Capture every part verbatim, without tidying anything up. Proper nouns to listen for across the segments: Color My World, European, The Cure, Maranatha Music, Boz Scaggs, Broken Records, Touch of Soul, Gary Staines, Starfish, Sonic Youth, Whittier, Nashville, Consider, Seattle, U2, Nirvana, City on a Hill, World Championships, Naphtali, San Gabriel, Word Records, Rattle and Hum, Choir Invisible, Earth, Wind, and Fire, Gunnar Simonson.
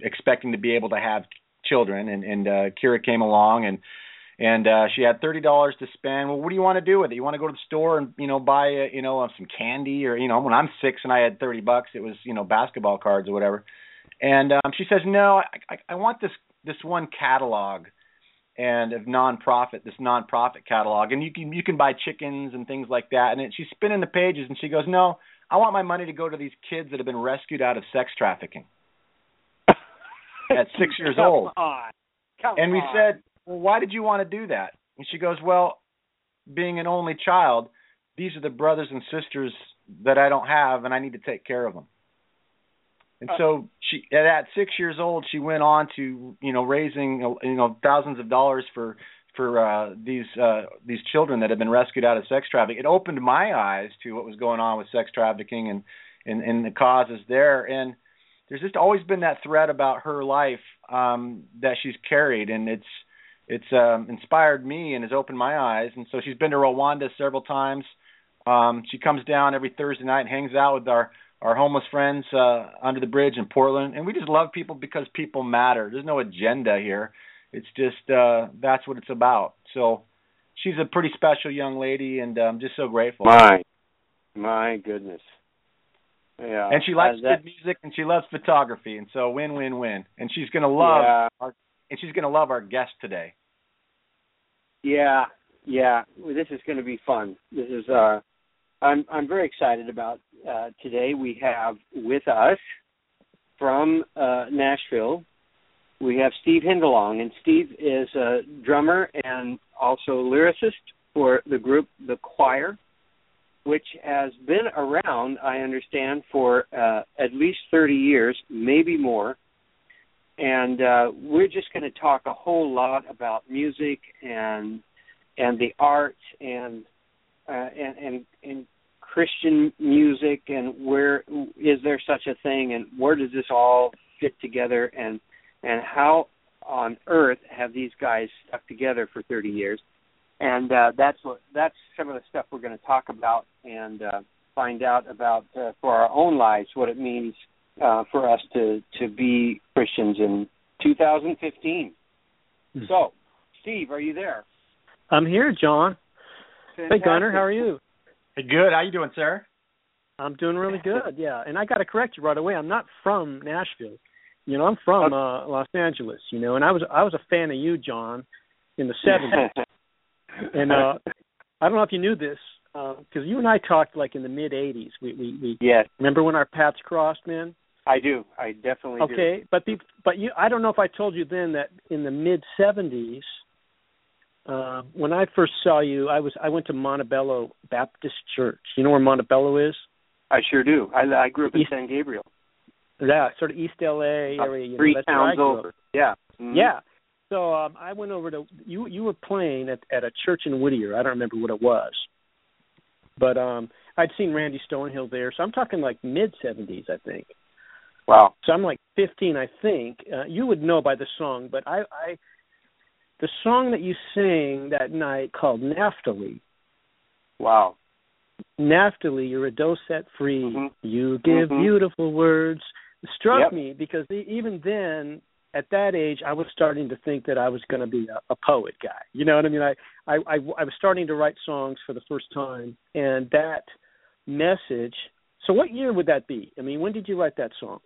expecting to be able to have children, and and uh, Kira came along, and and uh, she had thirty dollars to spend. Well, what do you want to do with it? You want to go to the store and you know buy a, you know some candy, or you know when I'm six and I had thirty bucks, it was you know basketball cards or whatever. And um, she says, no, I, I, I want this this one catalog, and of nonprofit, this nonprofit catalog, and you can you can buy chickens and things like that. And it, she's spinning the pages, and she goes, no, I want my money to go to these kids that have been rescued out of sex trafficking. At six years Come old. On. Come and we on. said, well, why did you want to do that? And she goes, well, being an only child, these are the brothers and sisters that I don't have, and I need to take care of them. And uh, so she, at six years old, she went on to, you know, raising, you know, thousands of dollars for for uh, these uh, these children that have been rescued out of sex trafficking. It opened my eyes to what was going on with sex trafficking and, and, and the causes there. And there's just always been that thread about her life um, that she's carried, and it's it's um, inspired me and has opened my eyes. And so she's been to Rwanda several times. Um, she comes down every Thursday night and hangs out with our, our homeless friends uh, under the bridge in Portland. And we just love people because people matter. There's no agenda here. It's just uh, that's what it's about. So she's a pretty special young lady, and I'm um, just so grateful. My, my goodness. Yeah, and she likes good music, and she loves photography, and so win, win, win. And she's gonna love yeah. our, and she's gonna love our guest today. Yeah, yeah, this is gonna be fun. This is uh, I'm I'm very excited about uh, today. We have with us from uh, Nashville, we have Steve Hindalong, and Steve is a drummer and also lyricist for the group The Choir, which has been around, I understand, for uh, at least thirty years, maybe more. And uh, we're just going to talk a whole lot about music and and the arts and, uh, and and and Christian music, and where is there such a thing, and where does this all fit together, and and how on earth have these guys stuck together for thirty years? And uh, that's what that's some of the stuff we're going to talk about and uh, find out about uh, for our own lives what it means Uh, for us to, to be Christians in two thousand fifteen. So, Steve, are you there? I'm here, John. Fantastic. Hey, Gunnar, how are you? Good. How you doing, sir? I'm doing really good, yeah. And I got to correct you right away. I'm not from Nashville. You know, I'm from uh, Los Angeles, you know, and I was I was a fan of you, John, in the seventies. And uh, I don't know if you knew this, because uh, you and I talked like in the mid-eighties. We, we, we yes. Remember when our paths crossed, man? I do. I definitely okay, do. Okay, but the, but you, I don't know if I told you then that in the mid seventies, uh, when I first saw you, I was I went to Montebello Baptist Church. You know where Montebello is? I sure do. I, I grew up in East, San Gabriel. Yeah, sort of East L A area. You three know, towns over. Yeah. Mm-hmm. Yeah. So um, I went over to you. You were playing at, at a church in Whittier. I don't remember what it was. But um, I'd seen Randy Stonehill there, so I'm talking like mid-seventies, I think. Wow. So I'm like fifteen, I think. Uh, you would know by the song, but I, I, the song that you sang that night called Naphtali. Wow. Naphtali, you're a dough set free. Mm-hmm. You give mm-hmm. beautiful words. It struck yep. me because even then, at that age, I was starting to think that I was going to be a, a poet guy. You know what I mean? I, I, I, I was starting to write songs for the first time, and that message. So what year would that be? I mean, when did you write that song?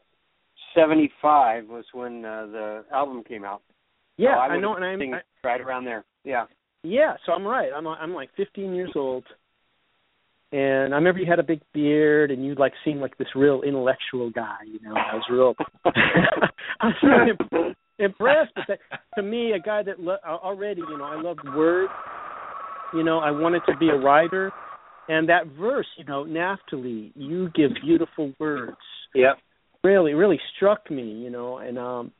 seventy-five was when uh, the album came out. Yeah, so I, I know. And I'm I, right around there. Yeah. Yeah, so I'm right. I'm I'm like fifteen years old, and I remember you had a big beard, and you like seemed like this real intellectual guy. You know, I was real. I was really imp- impressed with that. To me, a guy that lo- already, you know, I loved words. You know, I wanted to be a writer. And that verse, you know, Naphtali, you give beautiful words. Yeah. Really, really struck me, you know, and um,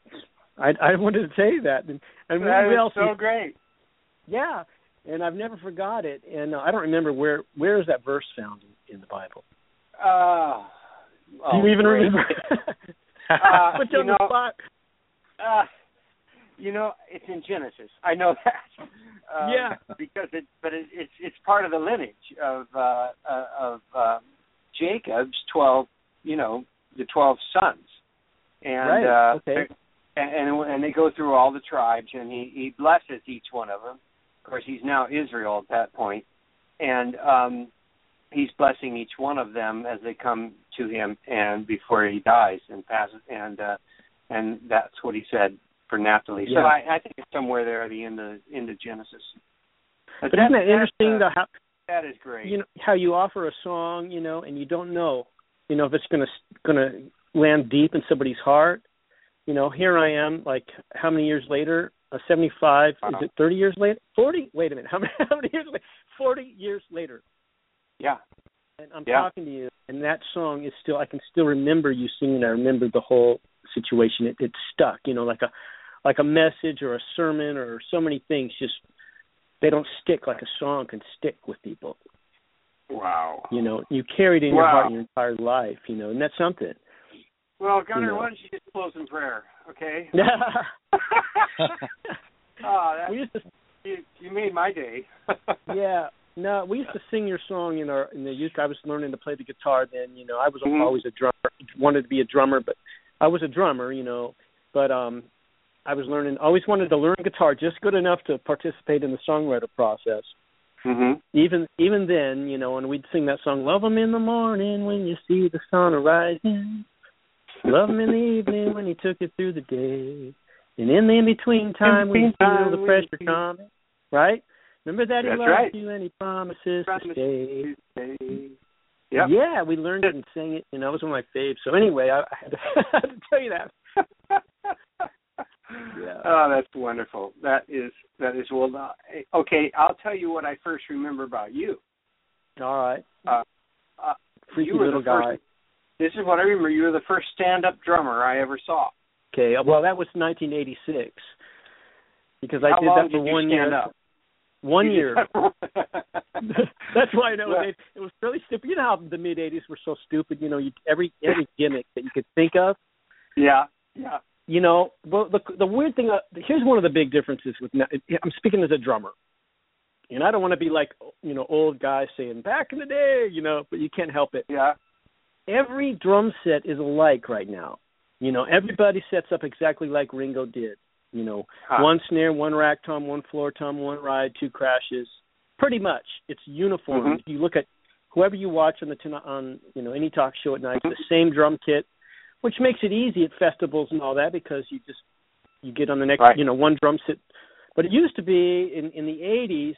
I, I wanted to say that. And, and that is so great. Yeah, and I've never forgot it. And uh, I don't remember where, where is that verse found in, in the Bible? Uh, oh, Do you even great. remember? Uh, Put you on know, the spot. Uh, you know, it's in Genesis. I know that. Um, yeah. Because it, but it, it's it's part of the lineage of uh, uh, of uh, Jacob's twelve, you know, the twelve sons, and right. uh, okay. and, and and they go through all the tribes, and he, he blesses each one of them. Of course, he's now Israel at that point, and um, he's blessing each one of them as they come to him, and before he dies and passes, and uh, and that's what he said for Naphtali. Yeah. So I, I think it's somewhere there at the end of, end of Genesis. But, but isn't that, that interesting? Uh, how, that is great. You know, how you offer a song, you know, and you don't know, you know, if it's going to going to land deep in somebody's heart. You know, here I am, like, how many years later? Uh, seventy-five, wow. Is it thirty years later? forty? Wait a minute. How many, how many years later? forty years later. Yeah. And I'm yeah. talking to you, and that song is still, I can still remember you singing. I remember the whole situation. It, it stuck, you know, like a, like a message or a sermon or so many things, just they don't stick like a song can stick with people. Wow. You know, you carry it in wow. your heart your entire life, you know, and that's something. Well, Gunnar, you know. Why don't you just close in prayer, okay? oh, that's, we used to, you, you made my day. yeah. No, we used to sing your song in our in the youth. I was learning to play the guitar then, you know. I was mm-hmm. always a drummer, wanted to be a drummer, but I was a drummer, you know, but um. I was learning, always wanted to learn guitar just good enough to participate in the songwriter process. Mm-hmm. Even even then, you know, and we'd sing that song, love 'em in the morning when you see the sun arising. Love 'em in the evening when he took you through the day. And in the in-between time when you feel the pressure coming. Right? Remember that he That's loves right. you and he promises, promises to stay. To stay. Yep. Yeah, we learned it and sang it, and that was one of my faves. So anyway, I, I, had, to, I had to tell you that. Yeah. Oh, that's wonderful. That is that is well. Uh, okay, I'll tell you what I first remember about you. All right. Uh, uh, Freaky you were little the first, guy. This is what I remember. You were the first stand-up drummer I ever saw. Okay, well, that was nineteen eighty-six, because I How did that for did one year. Up? One you year. That's why I know yeah. it, it was really stupid. You know how the mid eighties were so stupid. You know, you, every every gimmick that you could think of. Yeah, yeah. You know, but the the weird thing. Uh, here's one of the big differences with. I'm speaking as a drummer, and I don't want to be like you know old guys saying back in the day. You know, but you can't help it. Yeah. Every drum set is alike right now. You know, everybody sets up exactly like Ringo did. You know, huh. one snare, one rack tom, one floor tom, one ride, two crashes. Pretty much, it's uniform. Mm-hmm. If you look at whoever you watch on the on you know any talk show at night, mm-hmm. it's the same drum kit, which makes it easy at festivals and all that because you just you get on the next right. you know one drum set. But it used to be in in the eighties,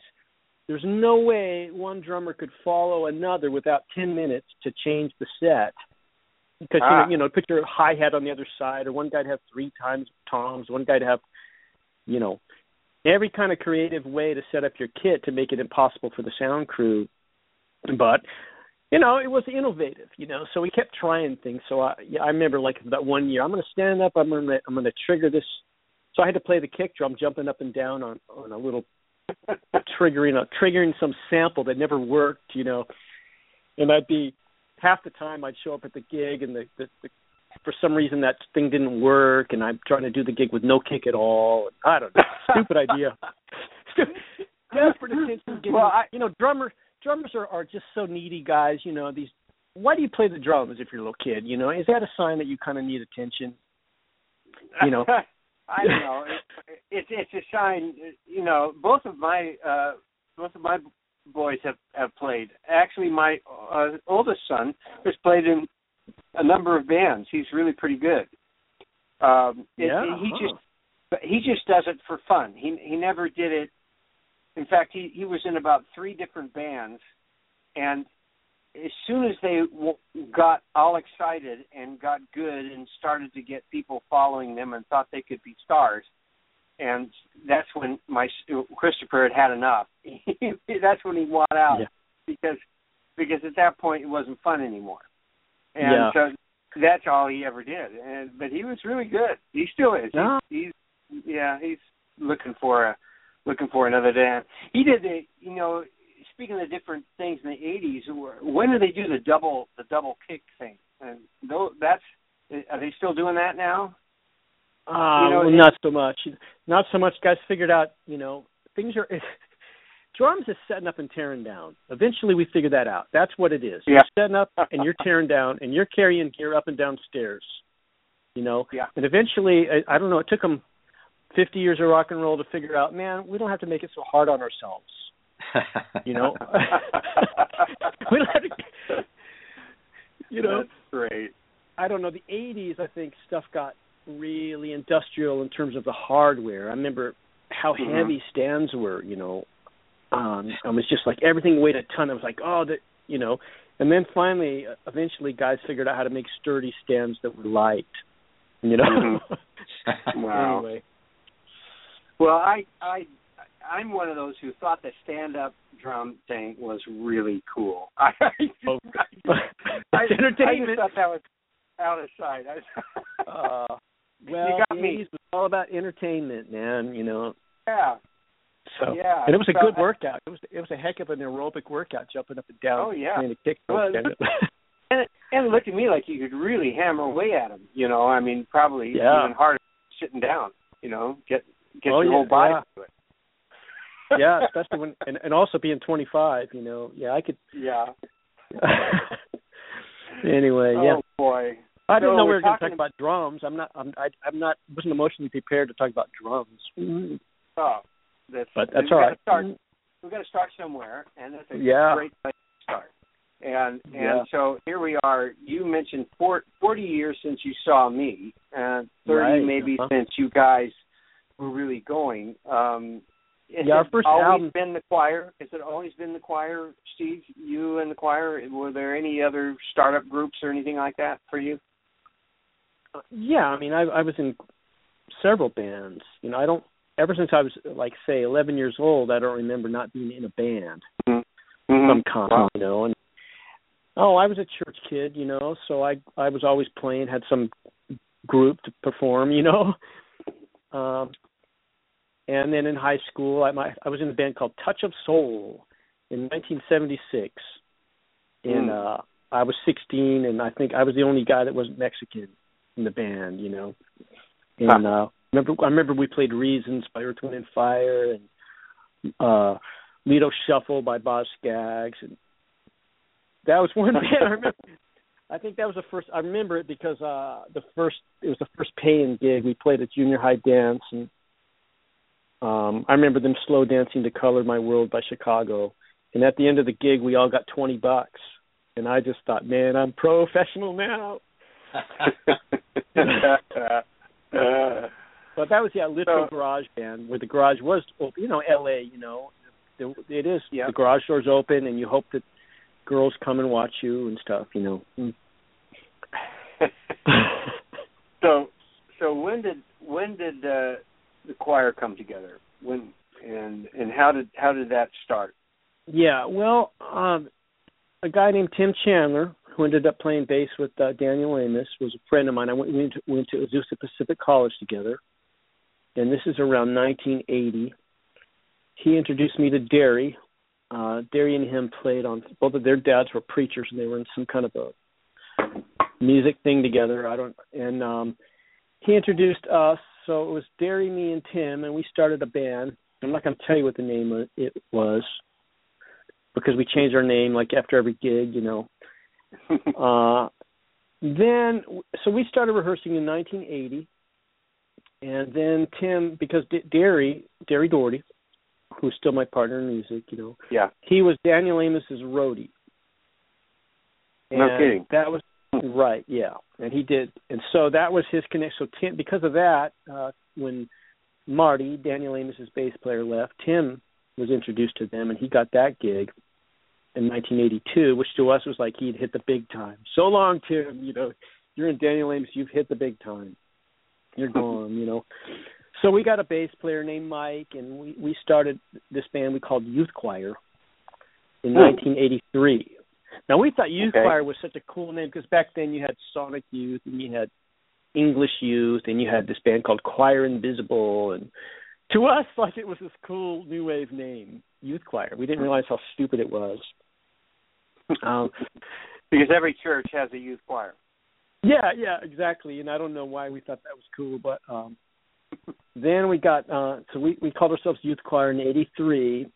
there's no way one drummer could follow another without ten minutes to change the set. Because, ah. you know, you know, put your hi-hat on the other side, or one guy'd have three times toms, one guy'd have, you know, every kind of creative way to set up your kit to make it impossible for the sound crew. But, you know, it was innovative, you know, so we kept trying things. So I yeah, I remember, like, that one year, I'm going to stand up, I'm going to I'm going to trigger this. So I had to play the kick drum, jumping up and down on, on a little triggering, a, triggering some sample that never worked, you know, and I'd be... half the time I'd show up at the gig and the, the, the for some reason that thing didn't work and I'm trying to do the gig with no kick at all. I don't know. Stupid idea. Desperate attention. Well, I, you know, drummers drummers are, are just so needy guys, you know, these why do you play the drums if you're a little kid, you know? Is that a sign that you kind of need attention? You know. I don't know. It's it, it's a sign, you know, both of my uh, both of my boys have, have played. Actually, my uh, oldest son has played in a number of bands. He's really pretty good. Um, yeah, it, he huh. just he just does it for fun. He he never did it. In fact, he, he was in about three different bands, and as soon as they w- got all excited and got good and started to get people following them and thought they could be stars, and that's when my Christopher had had enough. That's when he won out yeah. because because at that point it wasn't fun anymore, and yeah. so that's all he ever did. And but he was really good. He still is. Yeah. He's, he's yeah. He's looking for a looking for another dance. He did the you know speaking of different things in the eighties. When did they do the double the double kick thing? And that's are they still doing that now? Uh, you know, well, not so much. Not so much. Guys figured out, you know, things are – drums is setting up and tearing down. Eventually we figure that out. That's what it is. Yeah. You're setting up and you're tearing down and you're carrying gear up and down stairs, you know. Yeah. And eventually, I, I don't know, it took them fifty years of rock and roll to figure out, man, we don't have to make it so hard on ourselves, you know. We don't have to, you know. That's great. I don't know. The eighties, I think, stuff got – really industrial in terms of the hardware. I remember how mm-hmm. heavy stands were, you know. Um, it was just like everything weighed a ton. I was like, oh, that, you know. And then finally, uh, eventually guys figured out how to make sturdy stands that were light, you know. Mm-hmm. Wow. Anyway. Well, I, I, I'm one of those who thought the stand-up drum thing was really cool. I, oh. I, I, entertainment. I just thought that was out of sight. I uh, Well, the eighties was all about entertainment, man, you know. Yeah. So, yeah. And it was a so good I, workout. It was it was a heck of an aerobic workout, jumping up and down. Oh, yeah. Playing a kick. Well, and, and it looked at me like you could really hammer away at him, you know. I mean, probably yeah. even harder sitting down, you know, get get oh, your yeah, whole body yeah. to it. Yeah, especially when, and, and also being twenty-five, you know. Yeah, I could. Yeah. Anyway, oh, yeah. Oh, boy. I didn't so know we were going to talk about drums. I'm not. I'm. I, I'm not. Wasn't emotionally prepared to talk about drums. Mm-hmm. Oh, that's. But that's all right. Start, we've got to start somewhere, and that's a yeah. great place to start. And and yeah. so here we are. You mentioned four, forty years since you saw me, and thirty right. maybe uh-huh. since you guys were really going. Um, yeah, our first always album. Been the choir. Has it always been the choir, Steve? You and the choir. Were there any other startup groups or anything like that for you? Yeah, I mean, I, I was in several bands. You know, I don't, ever since I was, like, say, eleven years old, I don't remember not being in a band mm-hmm. of some kind, wow. you know. And oh, I was a church kid, you know, so I I was always playing, had some group to perform, you know. Um, and then in high school, I my, I was in a band called Touch of Soul in nineteen seventy-six, and mm. uh, I was sixteen, and I think I was the only guy that wasn't Mexican in the band, you know. And huh. uh, remember, I remember we played Reasons by Earth, Wind, and Fire, and uh, Lido Shuffle by Boz Scaggs, and that was one band I remember. I think that was the first. I remember it because uh, the first it was the first pay-in gig. We played a junior high dance, and um, I remember them slow dancing to "Color My World" by Chicago. And at the end of the gig, we all got twenty bucks, and I just thought, man, I'm professional now. But that was yeah, literal garage band where the garage was, you know, L A. You know, it is yeah. the garage door's open, and you hope that girls come and watch you and stuff, you know. Mm. so, so when did when did uh, the choir come together? When and and how did how did that start? Yeah, well, um, a guy named Tim Chandler, who ended up playing bass with uh, Daniel Amos, was a friend of mine. I went we went to, went to Azusa Pacific College together, and this is around nineteen eighty. He introduced me to Derry. Uh, Derry and him played on, both of their dads were preachers, and they were in some kind of a music thing together. I don't, and um, he introduced us, so it was Derry, me, and Tim, and we started a band. I'm not going to tell you what the name it was, because we changed our name, like, after every gig, you know. uh, then, so we started rehearsing in nineteen eighty, and then Tim, because D- Derry, Derry Daugherty, who's still my partner in music, you know. Yeah. He was Daniel Amos's roadie. And no kidding. That was right, yeah. And he did, and so that was his connection. So Tim, because of that, uh, when Marty, Daniel Amos's bass player, left, Tim was introduced to them, and he got that gig in nineteen eighty-two, which to us was like he'd hit the big time. So long, Tim. You know, you're in Daniel Amos. You've hit the big time. You're gone. You know. So we got a bass player named Mike, and we, we started this band we called Youth Choir in oh. nineteen eighty-three. Now, we thought Youth okay. Choir was such a cool name because back then you had Sonic Youth, and you had English Youth, and you had this band called Choir Invisible. And to us, like, it was this cool new wave name, Youth Choir. We didn't realize how stupid it was. Um, because every church has a youth choir. Yeah, yeah, exactly. And I don't know why we thought that was cool, but... Um, Then we got, uh, so we, we called ourselves Youth Choir in eighty-three.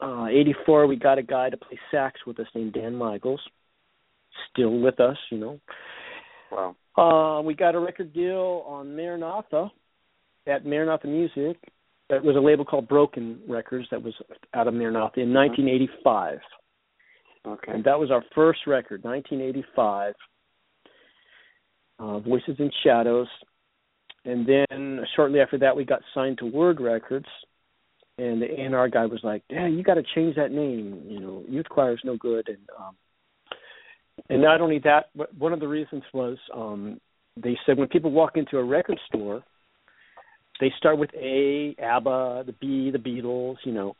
Uh, eighty-four, we got a guy to play sax with us named Dan Michaels, still with us, you know. Wow. Uh, we got a record deal on Maranatha, at Maranatha Music. That was a label called Broken Records that was out of Maranatha in nineteen eighty-five. Okay. And that was our first record, nineteen eighty-five, uh, Voices in Shadows. And then shortly after that, we got signed to Word Records, and the A and R guy was like, "Yeah, you got to change that name. You know, Youth Choir is no good." And um, and not only that, but one of the reasons was um, they said when people walk into a record store, they start with A, ABBA, the B, the Beatles, you know,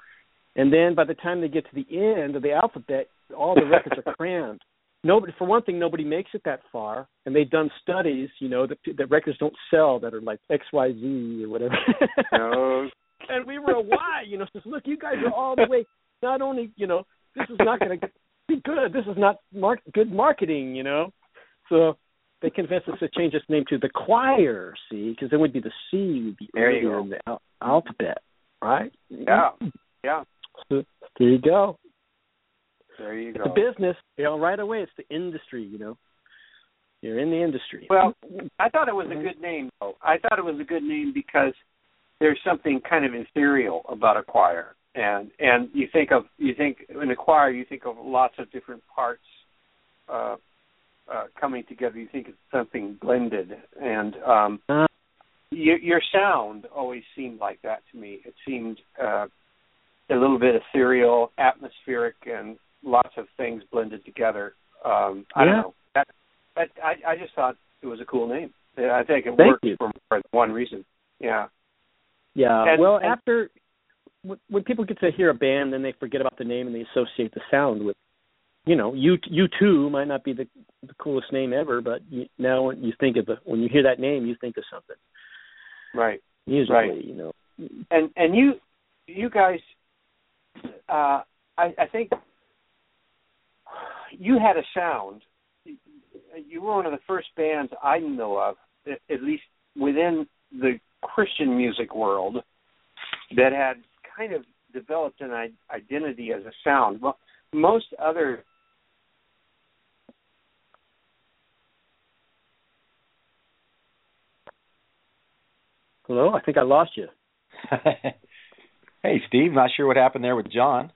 and then by the time they get to the end of the alphabet, all the records are crammed. Nobody, for one thing, nobody makes it that far, and they've done studies, you know, that, that records don't sell that are like X Y Z or whatever. No. And we were a Y, you know, says, look, you guys are all the way, not only, you know, this is not going to be good, this is not mar- good marketing, you know. So they convinced us to change its name to The Choir, see, because it would be the C, would be there you go. In the al- alphabet, right? Yeah, yeah. So, there you go. There you it's go. It's a business, you know, right away. It's the industry, you know. You're in the industry. Well, I thought it was a good name, though. I thought it was a good name because there's something kind of ethereal about a choir, and and you think of you think in a choir, you think of lots of different parts uh, uh, coming together. You think it's something blended, and um, uh, your, your sound always seemed like that to me. It seemed uh, a little bit ethereal, atmospheric, and lots of things blended together. Um, I yeah. don't know. That, that, I, I just thought it was a cool name. I think it Thank worked you. for more than one reason. Yeah. Yeah. And, well, and, after when people get to hear a band, then they forget about the name and they associate the sound with you know, U U2 might not be the, the coolest name ever, but you, now when you think of the, when you hear that name, you think of something, right? Musically, right. You know, and and you you guys, uh, I, I think you had a sound. You were one of the first bands I know of, at least within the Christian music world, that had kind of developed an identity as a sound. Well, most other Hello, I think I lost you. Hey, Steve, not sure what happened there with John.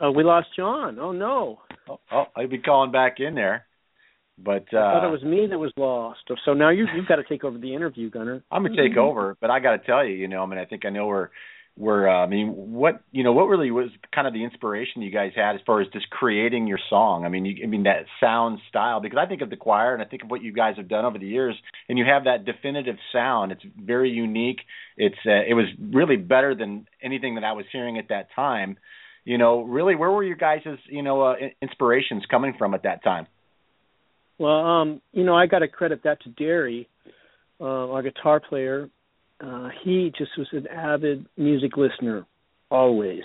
Oh, we lost John. Oh, no. Oh, oh, I'd be calling back in there. But uh, I thought it was me that was lost. So now you, you've got to take over the interview, Gunnar. I'm going to take over, but I got to tell you, you know, I mean, I think I know where, where uh, I mean, what, you know, what really was kind of the inspiration you guys had as far as just creating your song? I mean, you, I mean, that sound style, because I think of the choir and I think of what you guys have done over the years, and you have that definitive sound. It's very unique. It's uh, it was really better than anything that I was hearing at that time. You know, really, where were your guys' you know, uh, inspirations coming from at that time? Well, um, you know, I got to credit that to Derry, uh, our guitar player. Uh, he just was an avid music listener, always.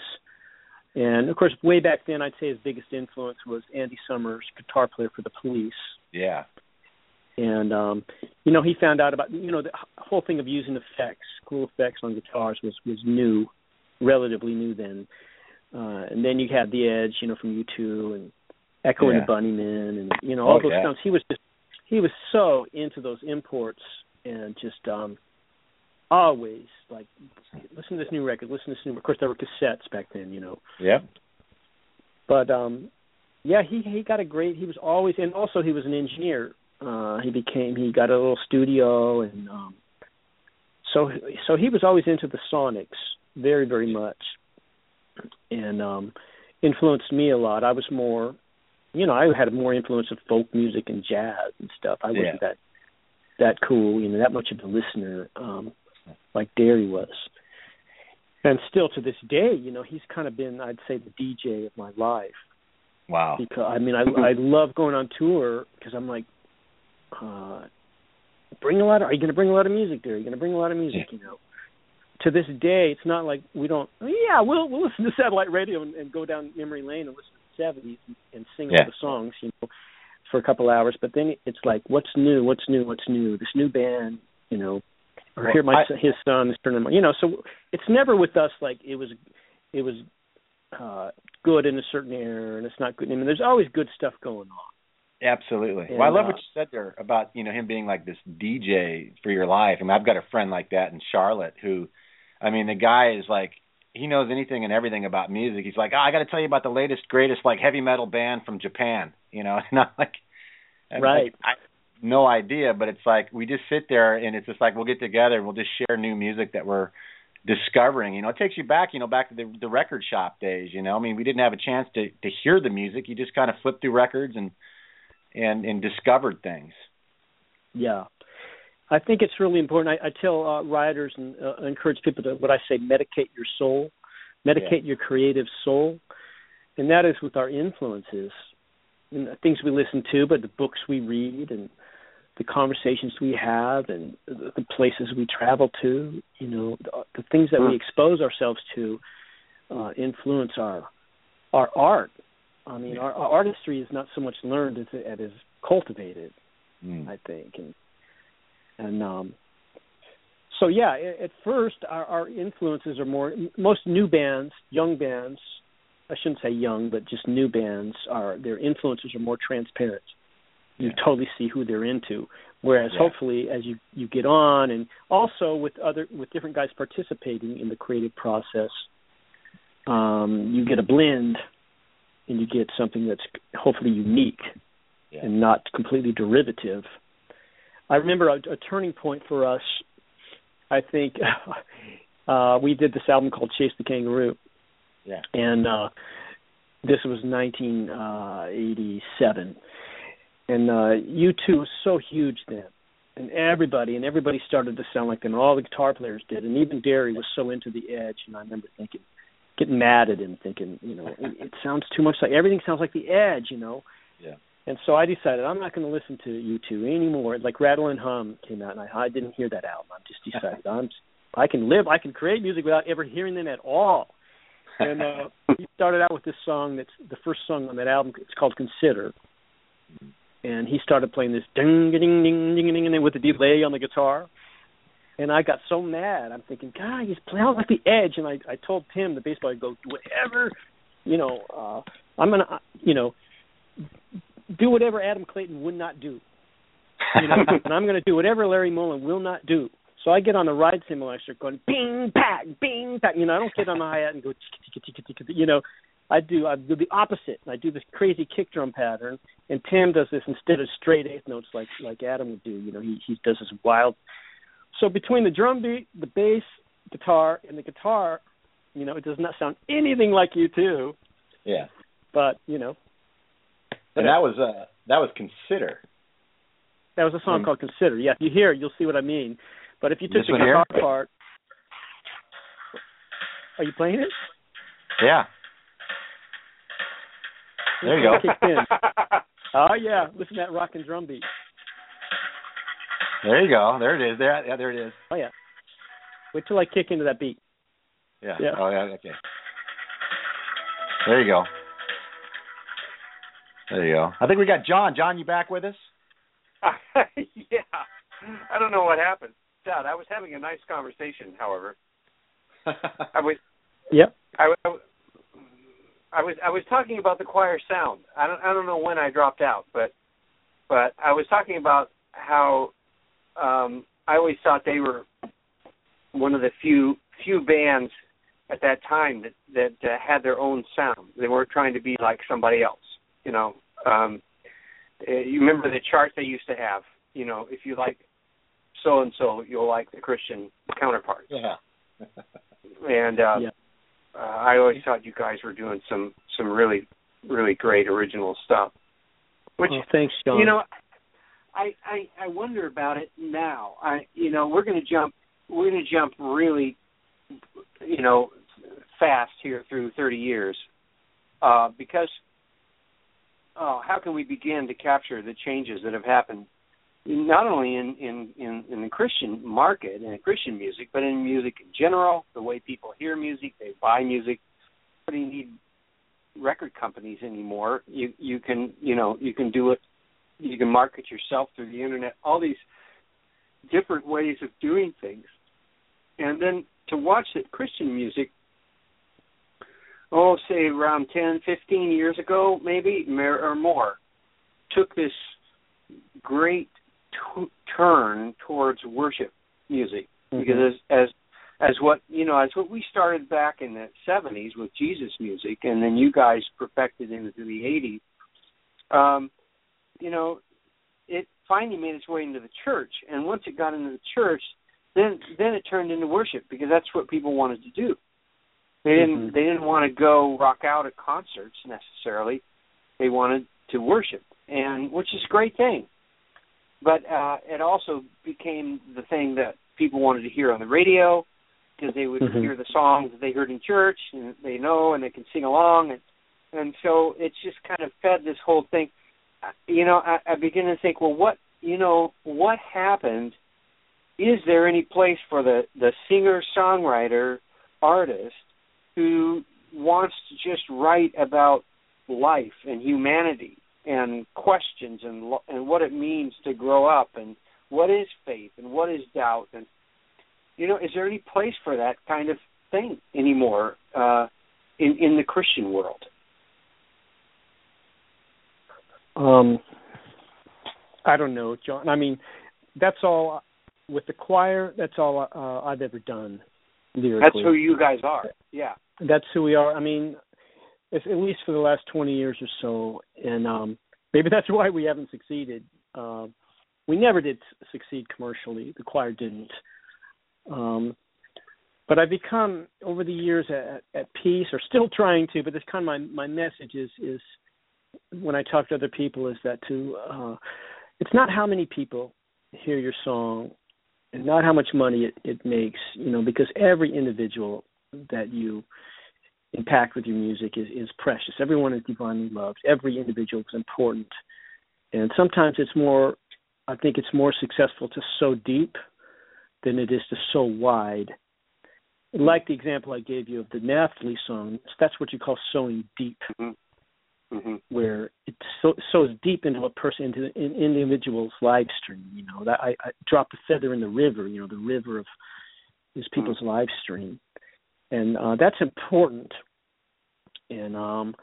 And, of course, way back then, I'd say his biggest influence was Andy Summers, guitar player for the Police. Yeah. And, um, you know, he found out about, you know, the whole thing of using effects, cool effects on guitars was, was new, relatively new then. Uh, and then you had The Edge, you know, from U two and Echo yeah. and the Bunnymen, and you know all oh, those yeah. sounds. He was just he was so into those imports, and just um, always like, listen to this new record, listen to this new. Of course, there were cassettes back then, you know. Yeah. But um, yeah, he he got a great. He was always, and also he was an engineer. Uh, he became he got a little studio, and um, so so he was always into the sonics very very much, and um, influenced me a lot. I was more. You know, I had more influence of folk music and jazz and stuff. I wasn't yeah. that that cool, you know, that much of a listener um, like Derry was. And still to this day, you know, he's kind of been, I'd say, the D J of my life. Wow. Because I mean, I, I love going on tour because I'm like, uh, bring a lot. Of, are you going to bring a lot of music, Derry? Are you going to bring a lot of music, yeah. you know? To this day, it's not like we don't, yeah, we'll, we'll listen to satellite radio and, and go down memory lane and listen seventies and sing yeah. all the songs, you know, for a couple hours. But then it's like, what's new? What's new? What's new? This new band, you know, or well, here my I, son, his son is turning on, you know. So it's never with us like it was, it was uh, good in a certain era, and it's not good. I mean, there's always good stuff going on. Absolutely. And, well, I love uh, what you said there about you know him being like this D J for your life. I mean, I've got a friend like that in Charlotte who, I mean, the guy is like. He knows anything and everything about music. He's like, oh, I got to tell you about the latest, greatest, like heavy metal band from Japan, you know? And I'm like, I'm right. Like, I no idea, but it's like, we just sit there and it's just like, we'll get together and we'll just share new music that we're discovering. You know, it takes you back, you know, back to the, the record shop days, you know? I mean, we didn't have a chance to, to hear the music. You just kind of flipped through records and, and, and discovered things. Yeah. I think it's really important. I, I tell uh, writers and uh, encourage people to, what I say, medicate your soul, medicate yeah. your creative soul, and that is with our influences, and the things we listen to, but the books we read and the conversations we have and the places we travel to, you know, the, the things that mm. we expose ourselves to uh, influence our our art. I mean, yeah. our, our artistry is not so much learned as it is cultivated, mm. I think, and And um, so, yeah, at first, our, our influences are more, most new bands, young bands, I shouldn't say young, but just new bands, are their influences are more transparent. You yeah. totally see who they're into. Whereas, yeah. hopefully, as you, you get on, and also with other with different guys participating in the creative process, um, you get a blend and you get something that's hopefully unique yeah. and not completely derivative. I remember a, a turning point for us, I think, uh, we did this album called Chase the Kangaroo. Yeah. And uh, this was nineteen eighty-seven. And uh, U two was so huge then. And everybody, and everybody started to sound like them. All the guitar players did. And even Derry was so into The Edge. And I remember thinking, getting mad at him, thinking, you know, it, it sounds too much like, everything sounds like The Edge, you know. Yeah. And so I decided I'm not going to listen to U two anymore. Like Rattle and Hum came out, and I, I didn't hear that album. I just decided I'm, I can live, I can create music without ever hearing them at all. And uh, he started out with this song that's the first song on that album. It's called Consider. And he started playing this ding, ding, ding, ding, ding, and then with the delay on the guitar. And I got so mad. I'm thinking, God, he's playing like The Edge. And I, I told Tim, the bass player, I go, whatever, you know, uh, I'm going to, you know, do whatever Adam Clayton would not do. You know? And I'm going to do whatever Larry Mullen will not do. So I get on the ride simulator, start going, bing, pack, bing, pack. You know, I don't get on the hi-hat and go, you know. I do I do the opposite. I do this crazy kick drum pattern, and Tim does this instead of straight eighth notes like, like Adam would do. You know, he, he does this wild. So between the drum beat, the bass, guitar, and the guitar, you know, it does not sound anything like U two. Yeah. But, you know. And that was, uh, that was Consider. That was a song mm-hmm. called Consider. Yeah, if you hear it, you'll see what I mean. But if you took this the guitar here? part. Are you playing it? Yeah. There you go. Oh, yeah. Listen to that rockin' drum beat. There you go. There it is. There, yeah, there it is. Oh, yeah. Wait till I kick into that beat. Yeah. yeah. Oh, yeah. Okay. There you go. There you go. I think we got John. John, you back with us? Uh, yeah. I don't know what happened. Dad, I was having a nice conversation, however. I was. Yep. I, I I was I was talking about the choir sound. I don't I don't know when I dropped out, but but I was talking about how um, I always thought they were one of the few few bands at that time that that uh, had their own sound. They weren't trying to be like somebody else, you know. Um, you remember the chart they used to have, you know, if you like so and so, you'll like the Christian counterpart. Yeah. and. Uh, yeah. Uh, I always thought you guys were doing some, some really, really great original stuff. Which, oh, thanks, John. You know, I, I I wonder about it now. I you know we're gonna jump we're gonna jump really, you know, fast here through thirty years, uh, because oh, how can we begin to capture the changes that have happened not only in, in, in, in the Christian market and in Christian music, but in music in general, the way people hear music, they buy music. But you need record companies anymore. You you can you know you can do it. You can market yourself through the internet. All these different ways of doing things, and then to watch that Christian music. Oh, say around ten, fifteen years ago, maybe or more, took this great. To turn towards worship music because mm-hmm. as, as as what you know as what we started back in the seventies with Jesus music, and then you guys perfected into the eighties. Um, you know, it finally made its way into the church, and once it got into the church, then then it turned into worship because that's what people wanted to do. They didn't mm-hmm. they didn't want to go rock out at concerts necessarily. They wanted to worship, and which is a great thing. But uh, it also became the thing that people wanted to hear on the radio because they would mm-hmm. hear the songs that they heard in church and they know and they can sing along. And, and so it's just kind of fed this whole thing. You know, I, I begin to think, well, what, you know, what happened? Is there any place for the, the singer-songwriter artist who wants to just write about life and humanity? And questions and and what it means to grow up and what is faith and what is doubt and you know is there any place for that kind of thing anymore uh, in in the Christian world? Um, I don't know, John. I mean, that's all with the choir. That's all uh, I've ever done lyrically. That's who you guys are. Yeah, that's who we are. I mean. If, at least for the last twenty years or so, and um, maybe that's why we haven't succeeded. Uh, we never did succeed commercially. The choir didn't. Um, but I've become, over the years, at, at peace, or still trying to, but this kind of my, my message is, is, when I talk to other people, is that to uh, it's not how many people hear your song and not how much money it, it makes, you know, because every individual that you impact with your music is, is precious. Everyone is divinely loved. Every individual is important. And sometimes it's more, I think it's more successful to sow deep than it is to sow wide. Like the example I gave you of the Naphtali song, that's what you call sowing deep, mm-hmm. Mm-hmm. where it sow, sows deep into a person, into an in, in individual's live stream. You know, that I, I dropped a feather in the river, you know, the river of is people's mm-hmm. live stream. And uh, that's important. And um,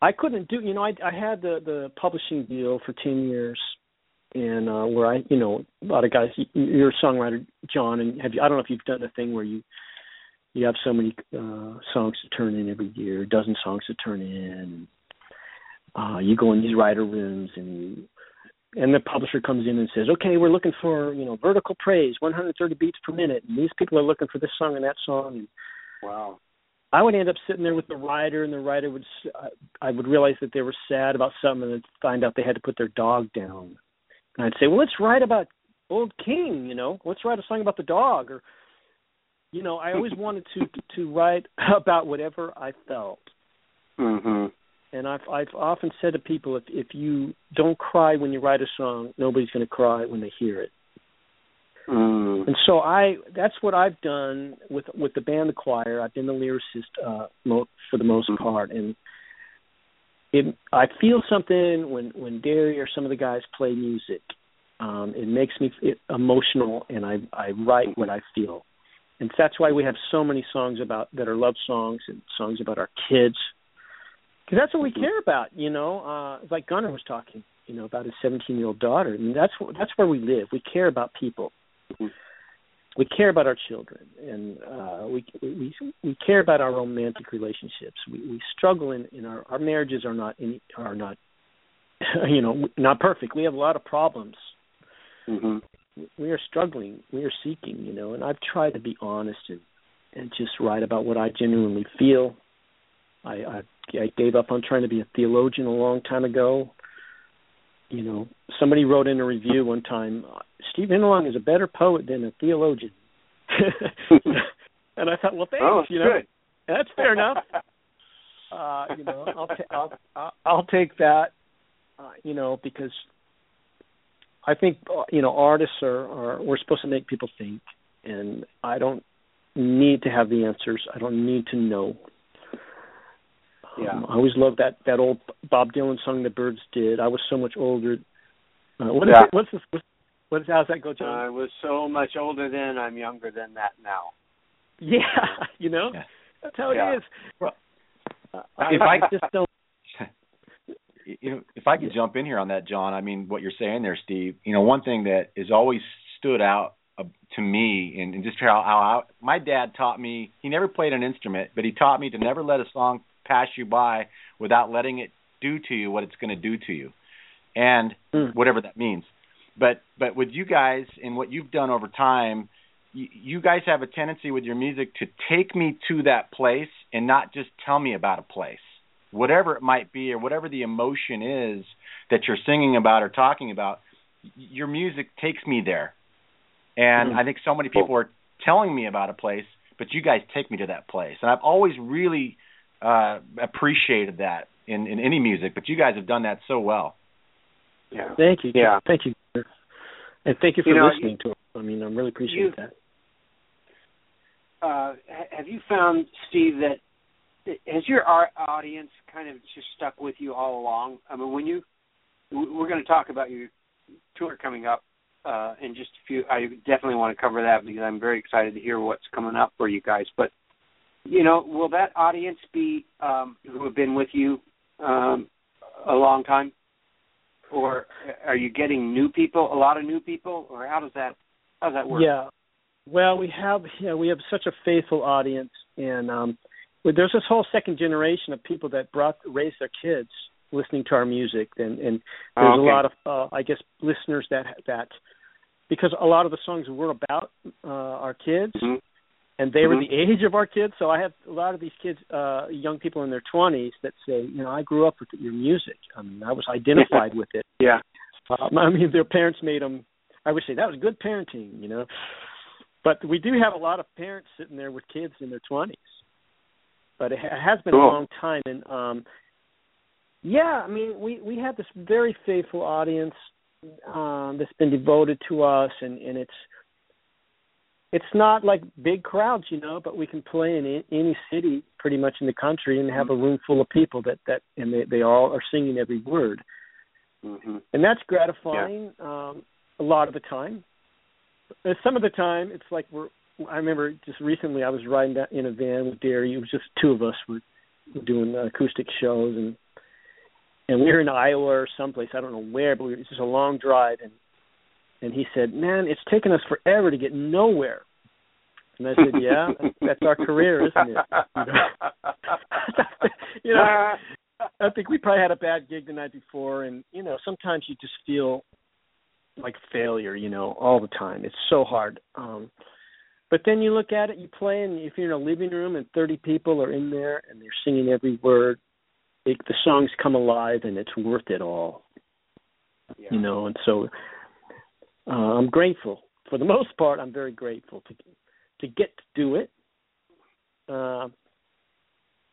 I couldn't do, you know, I, I had the, the publishing deal for ten years, and uh, where I, you know, a lot of guys, you're a songwriter, John, and have you, I don't know if you've done a thing where you you have so many uh, songs to turn in every year, a dozen songs to turn in. Uh, you go in these writer rooms, and you, and the publisher comes in and says, okay, we're looking for, you know, vertical praise, one hundred thirty beats per minute, and these people are looking for this song and that song. And wow. I would end up sitting there with the writer, and the writer would, I would realize that they were sad about something and find out they had to put their dog down. And I'd say, well, let's write about Old King, you know, let's write a song about the dog. Or, you know, I always wanted to, to write about whatever I felt. Mm-hmm. And I've, I've often said to people, if, if you don't cry when you write a song, nobody's going to cry when they hear it. Mm. And so I that's what I've done with with the band, the choir. I've been the lyricist uh, mo- for the most mm-hmm. part. And it, I feel something when, when Derry or some of the guys play music. Um, it makes me it, emotional, and I, I write mm-hmm. what I feel. And that's why we have so many songs about that are love songs and songs about our kids. Because that's what we mm-hmm. care about, you know, uh, like Gunnar was talking, you know, about his seventeen-year-old daughter. And that's that's where we live. We care about people. Mm-hmm. We care about our children, and uh, we, we we care about our romantic relationships. We, we struggle in, in our, our marriages are not any, are not you know not perfect. We have a lot of problems. Mm-hmm. We are struggling. We are seeking. You know, and I've tried to be honest and, and just write about what I genuinely feel. I, I I gave up on trying to be a theologian a long time ago. You know, somebody wrote in a review one time, Steve Hindalong is a better poet than a theologian. And I thought, well, thanks, oh, you know, good. That's fair enough. uh, you know, I'll, t- I'll, I'll, I'll take that, uh, you know, because I think, you know, artists are, are, we're supposed to make people think, and I don't need to have the answers. I don't need to know. Yeah. Um, I always loved that, that old Bob Dylan song the Byrds did. I was so much older. Uh, what yeah. is it, what's this? What's, what's, how's that go, John? I was so much older then, I'm younger than that now. Yeah, you know? Yeah. That's how it yeah. is. Well, uh, if I, I just don't... if, if I could jump in here on that, John, I mean, what you're saying there, Steve, you know, one thing that has always stood out uh, to me, and, and just how, how I, my dad taught me, he never played an instrument, but he taught me to never let a song pass you by without letting it do to you what it's going to do to you, and mm. whatever that means. But but with you guys and what you've done over time, you, you guys have a tendency with your music to take me to that place and not just tell me about a place, whatever it might be or whatever the emotion is that you're singing about or talking about. Your music takes me there, and mm. I think so many people are telling me about a place, but you guys take me to that place, and I've always really Uh, appreciated that in, in any music, but you guys have done that so well. Yeah, thank you. Yeah, thank you, and thank you for you know, listening you, to us. I mean, I really appreciate you, that. Uh, have you found, Steve, that has your audience kind of just stuck with you all along? I mean, when you we're going to talk about your tour coming up uh, in just a few. I definitely want to cover that because I'm very excited to hear what's coming up for you guys, but. You know, will that audience be um, who have been with you um, a long time? Or are you getting new people, a lot of new people? Or how does that how does that work? Yeah. Well, we have yeah, we have such a faithful audience. And um, there's this whole second generation of people that brought raised their kids listening to our music. And, and there's oh, okay. a lot of, uh, I guess, listeners that, that, because a lot of the songs were about uh, our kids. Mm-hmm. And they were mm-hmm. the age of our kids, so I have a lot of these kids, uh, young people in their twenties, that say, you know, I grew up with your music. I mean, I was identified with it. Yeah. Um, I mean, their parents made them. I would say that was good parenting, you know. But we do have a lot of parents sitting there with kids in their twenties, but it has been cool. a long time. And um, yeah, I mean, we, we have this very faithful audience um, that's been devoted to us, and, and it's it's not like big crowds, you know, but we can play in any city pretty much in the country and have mm-hmm. a room full of people that, that and they, they all are singing every word. Mm-hmm. And that's gratifying yeah. um, a lot of the time. And some of the time, it's like we're, I remember just recently I was riding in a van with Derry. It was just two of us were doing acoustic shows, and and we were in Iowa or someplace. I don't know where, but we were, it was just a long drive. And and he said, "Man, it's taken us forever to get nowhere." And I said, "Yeah, that's our career, isn't it?" You know? you know, I think we probably had a bad gig the night before, and you know, sometimes you just feel like failure, you know, all the time. It's so hard. Um, but then you look at it, you play, and if you're in a living room and thirty people are in there and they're singing every word, it, the songs come alive, and it's worth it all. Yeah. You know, and so uh, I'm grateful. For the most part, I'm very grateful to to get to do it. Uh,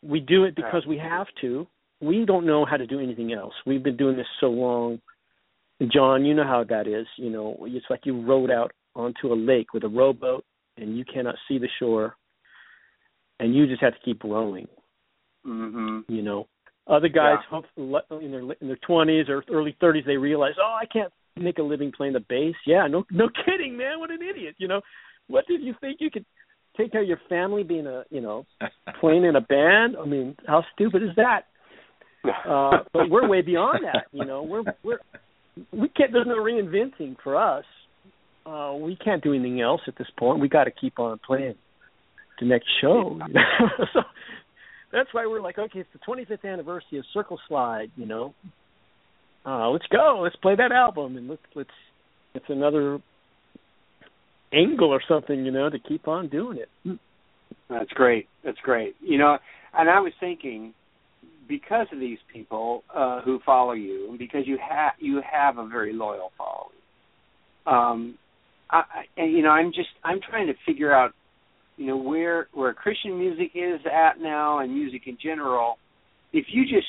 we do it because we have to. We don't know how to do anything else. We've been doing this so long. John, you know how that is. You know, it's like you rowed out onto a lake with a rowboat, and you cannot see the shore, and you just have to keep rowing. Mm-hmm. You know, other guys yeah. hopefully in their in their twenties or early thirties, they realize, oh, I can't make a living playing the bass. Yeah, no, no kidding, man. What an idiot. You know, what did you think you could take care of your family being a you know playing in a band? I mean, how stupid is that? Uh, but we're way beyond that. You know, we're we're we can't. There's no reinventing for us. Uh, we can't do anything else at this point. We got to keep on playing the next show. You know? So that's why we're like, okay, it's the twenty-fifth anniversary of Circle Slide. You know, uh, let's go. Let's play that album, and let's let's. It's another angle or something, you know, to keep on doing it. That's great. That's great. You know, and I was thinking, because of these people uh, who follow you, and because you have you have a very loyal following, um, I, I, and you know, I'm just I'm trying to figure out, you know, where where Christian music is at now and music in general. If you just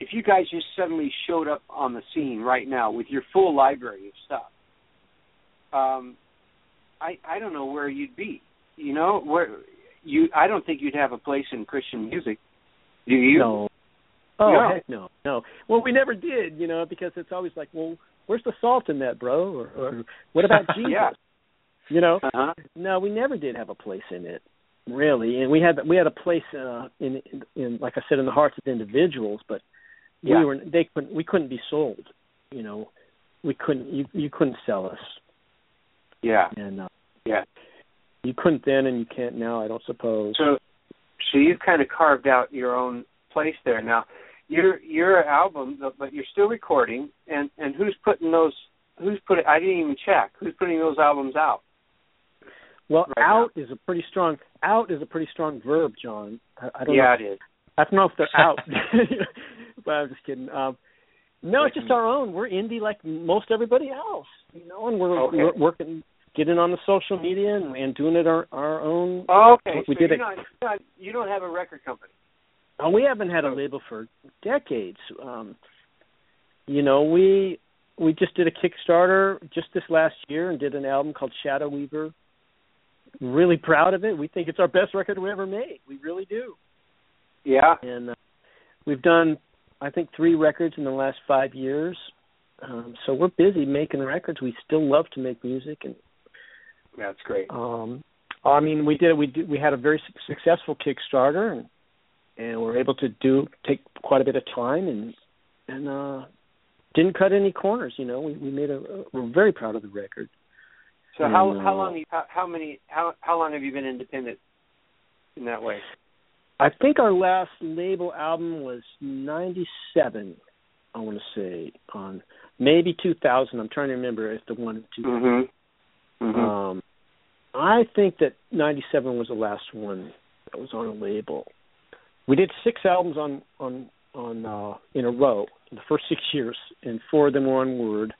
if you guys just suddenly showed up on the scene right now with your full library of stuff, um, I I don't know where you'd be. You know, where you I don't think you'd have a place in Christian music. Do you? No. Oh, no. Heck no, no. Well, we never did, you know, because it's always like, well, where's the salt in that, bro? Or, or what about Jesus? yeah. You know? Uh-huh. No, we never did have a place in it, really. And we had we had a place uh, in, in, in, like I said, in the hearts of individuals, but yeah. we were they couldn't we couldn't be sold, you know. We couldn't you you couldn't sell us. Yeah. And uh, yeah. You couldn't then, and you can't now, I don't suppose. So, so you've kind of carved out your own place there now. Your your album, but you're still recording, and, and who's putting those? Who's putting? I didn't even check. Who's putting those albums out? Well, right out now? is a pretty strong out is a pretty strong verb, John. I, I don't yeah, know. It is. I don't know if they're out, but I'm just kidding. Um, no, it's just our own. We're indie like most everybody else, you know, and we're, okay. we're working. Getting on the social media and, and doing it our, our own. Oh, okay. We so did you're not, you're not, you don't have a record company. Oh, we haven't had a label for decades. Um, you know, we we just did a Kickstarter just this last year and did an album called Shadow Weaver. Really proud of it. We think it's our best record we ever made. We really do. Yeah. And uh, we've done, I think, three records in the last five years. Um, so we're busy making records. We still love to make music, and that's great. Um, I mean, we did. We did, we had a very su- successful Kickstarter, and and we're able to do take quite a bit of time, and and uh, didn't cut any corners. You know, we, we made a, a. We're very proud of the record. So and, how how long how, how many how how long have you been independent in that way? I think our last label album was ninety-seven. I want to say on maybe two thousand. I'm trying to remember if the one in two thousand. Mm-hmm. Mm-hmm. Um, I think that ninety-seven was the last one that was on a label. We did six albums on on on uh, in a row in the first six years, and four of them were on Word.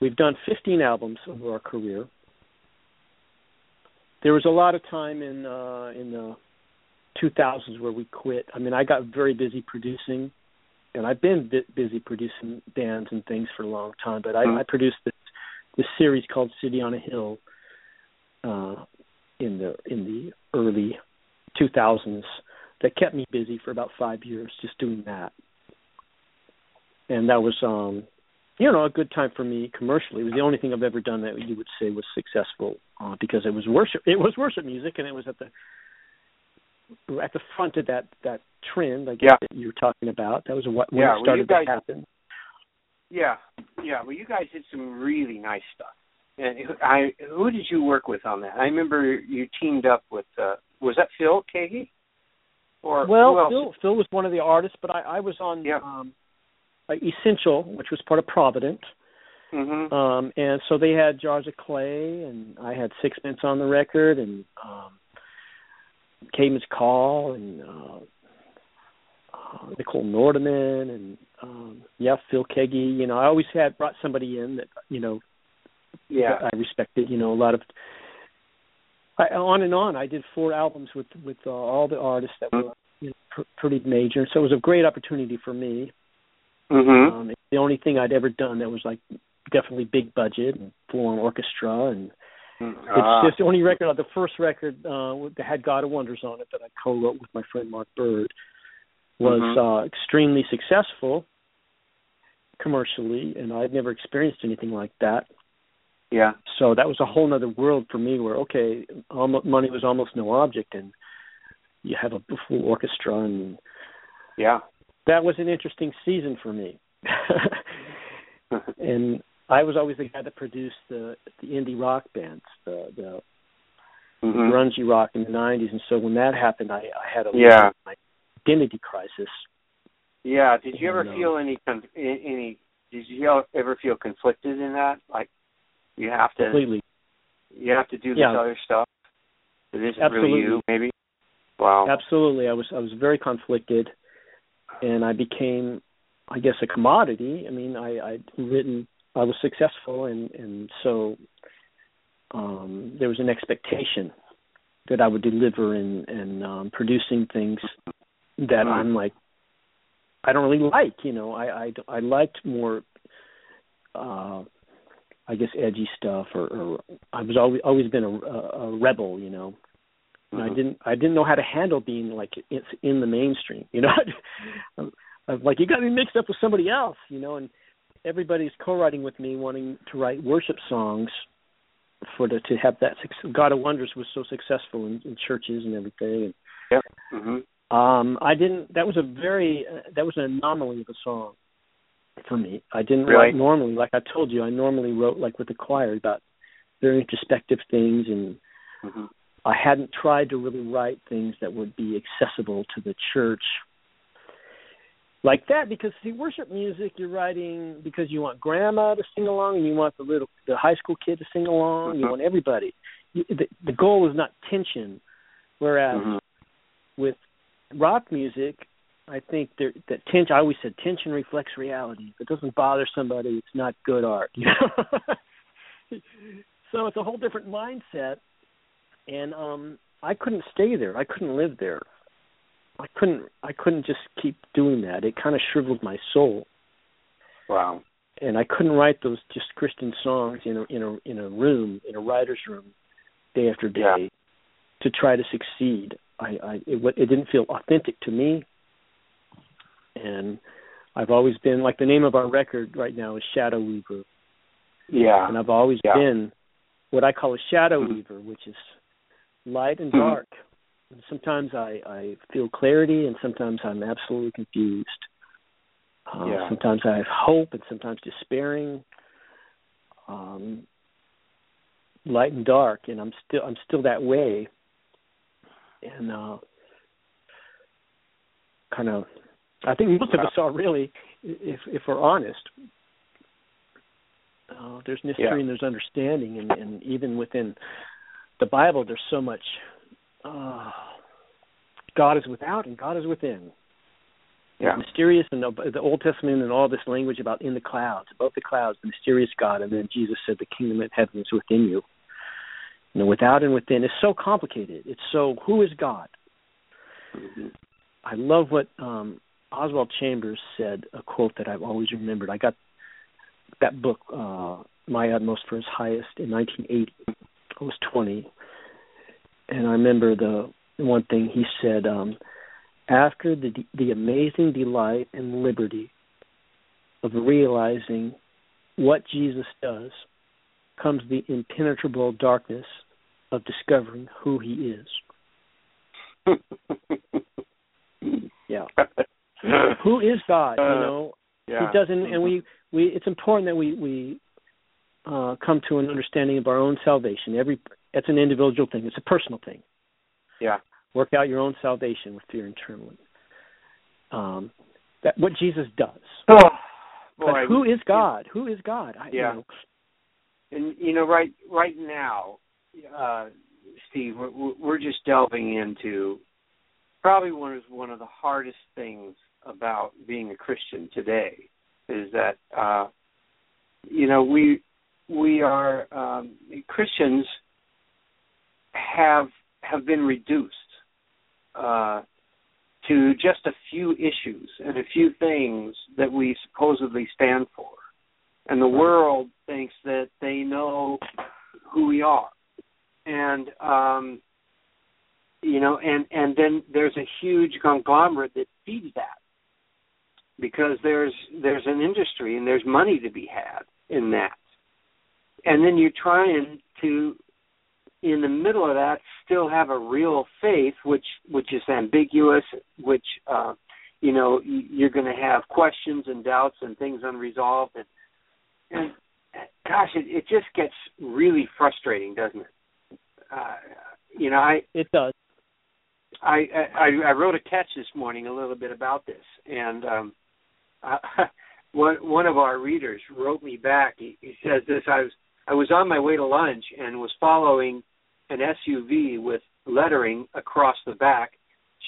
We've done fifteen albums over our career. There was a lot of time in uh, in the two thousands where we quit. I mean, I got very busy producing, and I've been bu- busy producing bands and things for a long time, but I, mm-hmm. I produced this, this series called City on a Hill uh, in the in the early two thousands that kept me busy for about five years just doing that. And that was, um, you know, a good time for me commercially. It was the only thing I've ever done that you would say was successful uh, because it was worship. It was worship music, and it was at the at the front of that, that trend, I guess, yeah. that you were talking about. That was what when yeah, it started well, you guys, to happen. Yeah, yeah. Well, you guys did some really nice stuff. And I, who did you work with on that? I remember you teamed up with. Uh, was that Phil Kagi? Or well, Phil, Phil was one of the artists, but I, I was on. Yeah. Um, Essential, which was part of Provident. Mm-hmm. Um, and so they had Jars of Clay, and I had Sixpence on the record, and um, Caitlin's Call, and uh, uh, Nicole Nordeman, and um, yeah, Phil Kagi. You know, I always had brought somebody in that, you know, yeah. that I respected, you know, a lot of... I, on and on. I did four albums with, with uh, all the artists that were you know, pr- pretty major, so it was a great opportunity for me. Mm-hmm. Um, it's the only thing I'd ever done that was like definitely big budget and full on orchestra, and ah. it's just the only record, the first record uh, that had God of Wonders on it that I co-wrote with my friend Mark Bird was mm-hmm. uh, extremely successful commercially, and I'd never experienced anything like that. Yeah. So that was a whole other world for me, where okay, almost, money was almost no object, and you have a full orchestra, and yeah. that was an interesting season for me. And I was always the guy that produced the, the indie rock bands, the, the mm-hmm. grungy rock in the nineties. And so when that happened, I, I had a yeah. identity crisis. Yeah. Did you ever and, feel uh, any, any, did you ever feel conflicted in that? Like you have to, completely. you have to do this yeah. other stuff. This is Absolutely. really you, maybe. Wow. Absolutely. I was, I was very conflicted. And I became, I guess, a commodity. I mean, I, I'd written, I was successful, and, and so um, there was an expectation that I would deliver in, in um, producing things that I'm like, I don't really like, you know. I, I, I liked more, uh, I guess, edgy stuff, or, or I was always, always been a, a rebel, you know. And I didn't. I didn't know how to handle being like it's in the mainstream. You know, I'm, I'm like you got me mixed up with somebody else. You know, and everybody's co-writing with me, wanting to write worship songs for the, to have that. God of Wonders was so successful in, in churches and everything. Yeah. Mm-hmm. Um, I didn't. That was a very. Uh, that was an anomaly of a song for me. I didn't really? write normally. Like I told you, I normally wrote like with the choir about very introspective things and. Mm-hmm. I hadn't tried to really write things that would be accessible to the church like that, because see, worship music you're writing because you want grandma to sing along, and you want the little the high school kid to sing along. Mm-hmm. You want everybody. You, the, the goal is not tension. Whereas mm-hmm. with rock music, I think there, that tension. I always said tension reflects reality. If it doesn't bother somebody, it's not good art. You know? So it's a whole different mindset. And um, I couldn't stay there. I couldn't live there. I couldn't. I couldn't just keep doing that. It kind of shriveled my soul. Wow. And I couldn't write those just Christian songs in a in a in a room in a writer's room, day after day, yeah. to try to succeed. I, I it, it didn't feel authentic to me. And I've always been like the name of our record right now is Shadow Weaver. Yeah. And I've always yeah. been what I call a shadow mm-hmm. weaver, which is light and dark. Mm-hmm. Sometimes I, I feel clarity, and sometimes I'm absolutely confused. Uh, yeah. Sometimes I have hope, and sometimes despairing. Um, light and dark, and I'm still I'm still that way. And uh, kind of, I think most of us are really, if if we're honest. Uh, there's mystery yeah. and there's understanding, and, and even within the Bible, there's so much. Uh, God is without and God is within. Yeah, it's mysterious, and the, the Old Testament and all this language about in the clouds, above the clouds, the mysterious God, and then Jesus said, "The kingdom of heaven is within you." You know, without and within is so complicated. It's so who is God? I love what um, Oswald Chambers said, a quote that I've always remembered. I got that book, uh, My Utmost for His Highest, in nineteen eighty. I was twenty. And I remember the one thing he said, um, after the, the amazing delight and liberty of realizing what Jesus does comes the impenetrable darkness of discovering who he is. Yeah. Who is God, you know? Uh, yeah. He doesn't, and we, we, it's important that we, we uh, come to an understanding of our own salvation. Every That's an individual thing. It's a personal thing. Yeah. Work out your own salvation with fear and trembling. Um, that what Jesus does. Oh, boy. But who is God? Yeah. Who is God? I, yeah. You know. And, you know, right right now, uh, Steve, we're, we're just delving into probably one of, one of the hardest things about being a Christian today is that, uh, you know, we we are um, Christians have have been reduced uh, to just a few issues and a few things that we supposedly stand for. And the world thinks that they know who we are. And, um, you know, and, and then there's a huge conglomerate that feeds that because there's there's an industry and there's money to be had in that. And then you're trying to, in the middle of that, still have a real faith, which, which is ambiguous, which, uh, you know, you're going to have questions and doubts and things unresolved. And, and gosh, it, it just gets really frustrating, doesn't it? Uh, you know, I it does. I, I I wrote a catch this morning a little bit about this, and um, I, one one of our readers wrote me back. He, he says this: I was I was on my way to lunch and was following an S U V with lettering across the back,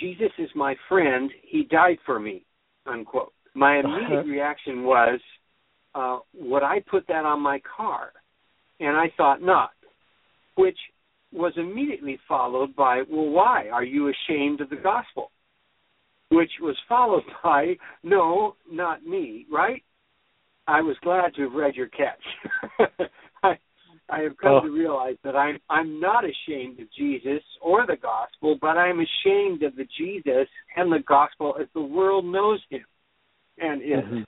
"Jesus is my friend. He died for me." Unquote. My immediate uh-huh. reaction was, Uh, would I put that on my car? And I thought not, which was immediately followed by, well, why? Are you ashamed of the gospel? Which was followed by, no, not me, right? I was glad to have read your catch. I, I have come oh. to realize that I'm, I'm not ashamed of Jesus or the gospel, but I'm ashamed of the Jesus and the gospel as the world knows him and is. Mm-hmm.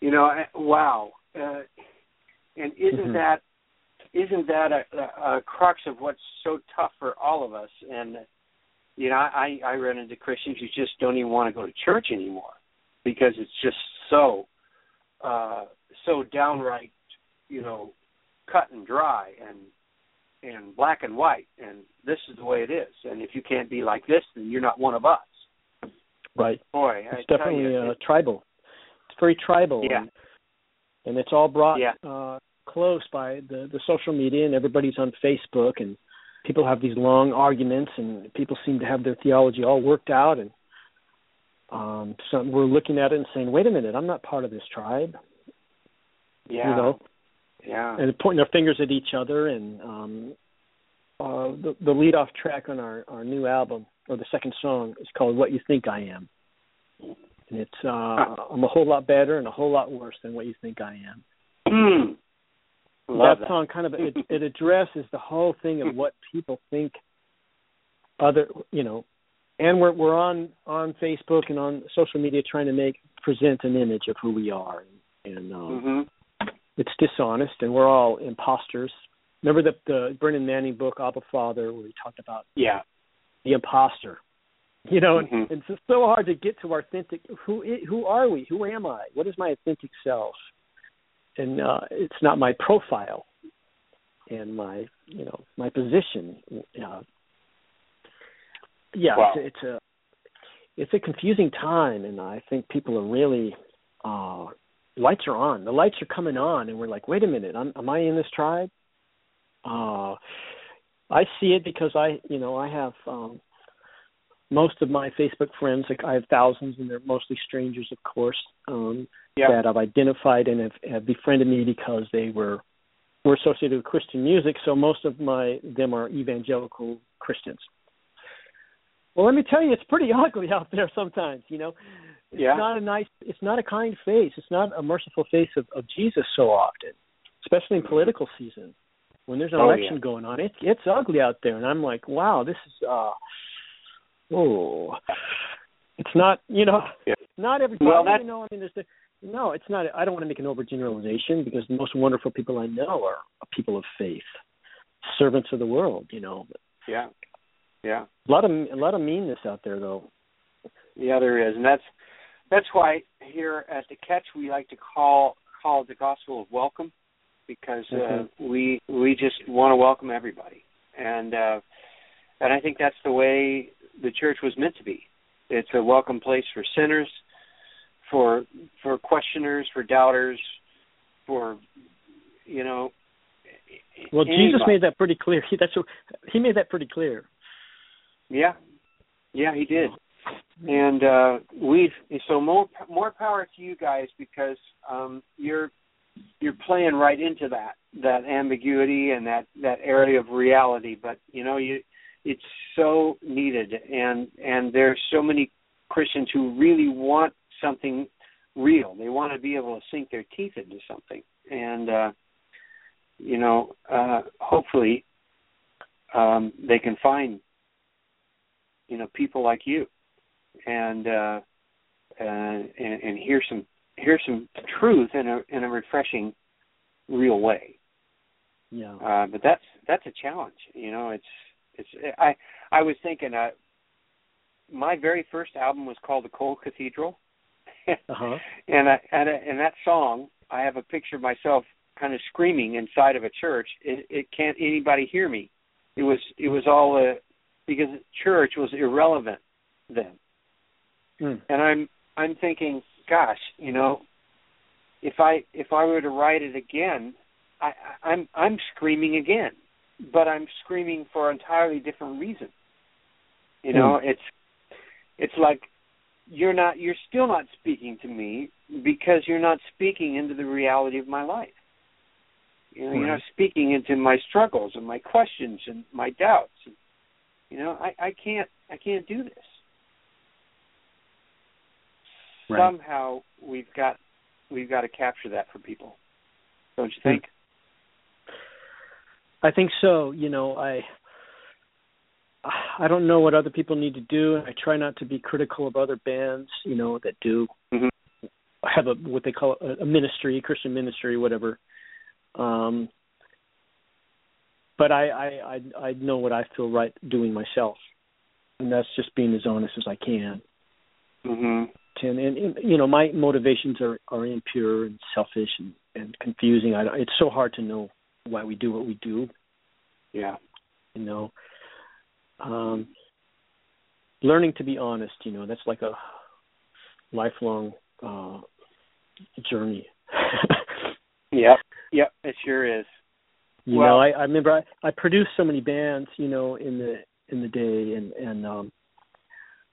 You know, wow, uh, and isn't mm-hmm. that isn't that a, a crux of what's so tough for all of us? And you know, I, I run into Christians who just don't even want to go to church anymore because it's just so uh, so downright, you know, cut and dry and and black and white, and this is the way it is. And if you can't be like this, then you're not one of us. Right. Boy, it's I definitely tell you, uh, tribal. Very tribal, yeah. and, and it's all brought yeah. uh, close by the, the social media, and everybody's on Facebook, and people have these long arguments, and people seem to have their theology all worked out, and um, so we're looking at it and saying, wait a minute, I'm not part of this tribe. Yeah. You know? Yeah. And pointing their fingers at each other, and um, uh, the, the lead-off track on our, our new album, or the second song, is called What You Think I Am. And it's, uh, I'm a whole lot better and a whole lot worse than what you think I am. Mm. Love that, that song kind of, it, it addresses the whole thing of what people think other, you know, and we're we're on, on Facebook and on social media trying to make, present an image of who we are. And, and um, mm-hmm. it's dishonest, and we're all imposters. Remember the, the Brennan Manning book, Abba Father, where he talked about yeah. the imposter. You know, mm-hmm. and, and it's so hard to get to our authentic. Who who are we? Who am I? What is my authentic self? And uh, it's not my profile and my you know my position. Uh, yeah, wow. it's, it's a it's a confusing time, and I think people are really uh, lights are on. The lights are coming on, and we're like, wait a minute, I'm, am I in this tribe? Uh, I see it because I you know I have. Um, Most of my Facebook friends, like I have thousands, and they're mostly strangers, of course, um, yeah. that I've identified and have, have befriended me because they were were associated with Christian music. So most of my them are evangelical Christians. Well, let me tell you, it's pretty ugly out there sometimes, you know. It's yeah. not a nice, it's not a kind face. It's not a merciful face of, of Jesus so often, especially in political season. When there's an oh, election yeah. going on, it, it's ugly out there. And I'm like, wow, this is, uh, oh, it's not, you know, yeah. not every time. Well, you know, I mean, there's the, no, it's not, I don't want to make an overgeneralization because the most wonderful people I know are people of faith, servants of the world, you know. Yeah, yeah. A lot of, a lot of meanness out there, though. Yeah, there is. And that's, That's why here at The Catch we like to call call it the gospel of welcome, because mm-hmm. uh, we we just want to welcome everybody, and uh, and I think that's the way the church was meant to be. It's a welcome place for sinners, for for questioners, for doubters, for you know. Well, anybody. Jesus made that pretty clear. He, that's what, he made that pretty clear. Yeah, yeah, he did. And uh, we've so more more power to you guys, because um, you're you're playing right into that that ambiguity and that, that area of reality. But you know, you it's so needed, and and there's so many Christians who really want something real. They want to be able to sink their teeth into something, and uh, you know, uh, hopefully um, they can find you know people like you. And, uh, and and hear some hear some truth in a in a refreshing, real way. Yeah. Uh, but that's that's a challenge, you know. It's it's I I was thinking. Uh, my very first album was called The Cold Cathedral, uh-huh. and I and I, and that song, I have a picture of myself kind of screaming inside of a church. It, it can't anybody hear me. It was it was all uh, because church was irrelevant then. And I'm I'm thinking, gosh, you know, if I if I were to write it again, I, I'm I'm screaming again, but I'm screaming for an entirely different reason. You know, mm. it's it's like you're not you're still not speaking to me, because you're not speaking into the reality of my life. You know, mm. you're not speaking into my struggles and my questions and my doubts. And, you know, I, I can't I can't do this. Right. Somehow we've got we've got to capture that for people, don't you think? I think so. You know, I I don't know what other people need to do. I try not to be critical of other bands, you know, that do mm-hmm. have a what they call a ministry, Christian ministry, whatever. Um, but I, I I I know what I feel right doing myself, and that's just being as honest as I can. Mm-hmm. And, and, and you know, my motivations are, are impure and selfish and, and confusing. I, it's so hard to know why we do what we do. Yeah. You know, um, learning to be honest, you know, that's like a lifelong uh, journey. Yeah. Yeah, it sure is. You well, know, I, I remember I, I produced so many bands, you know, in the in the day, and and um,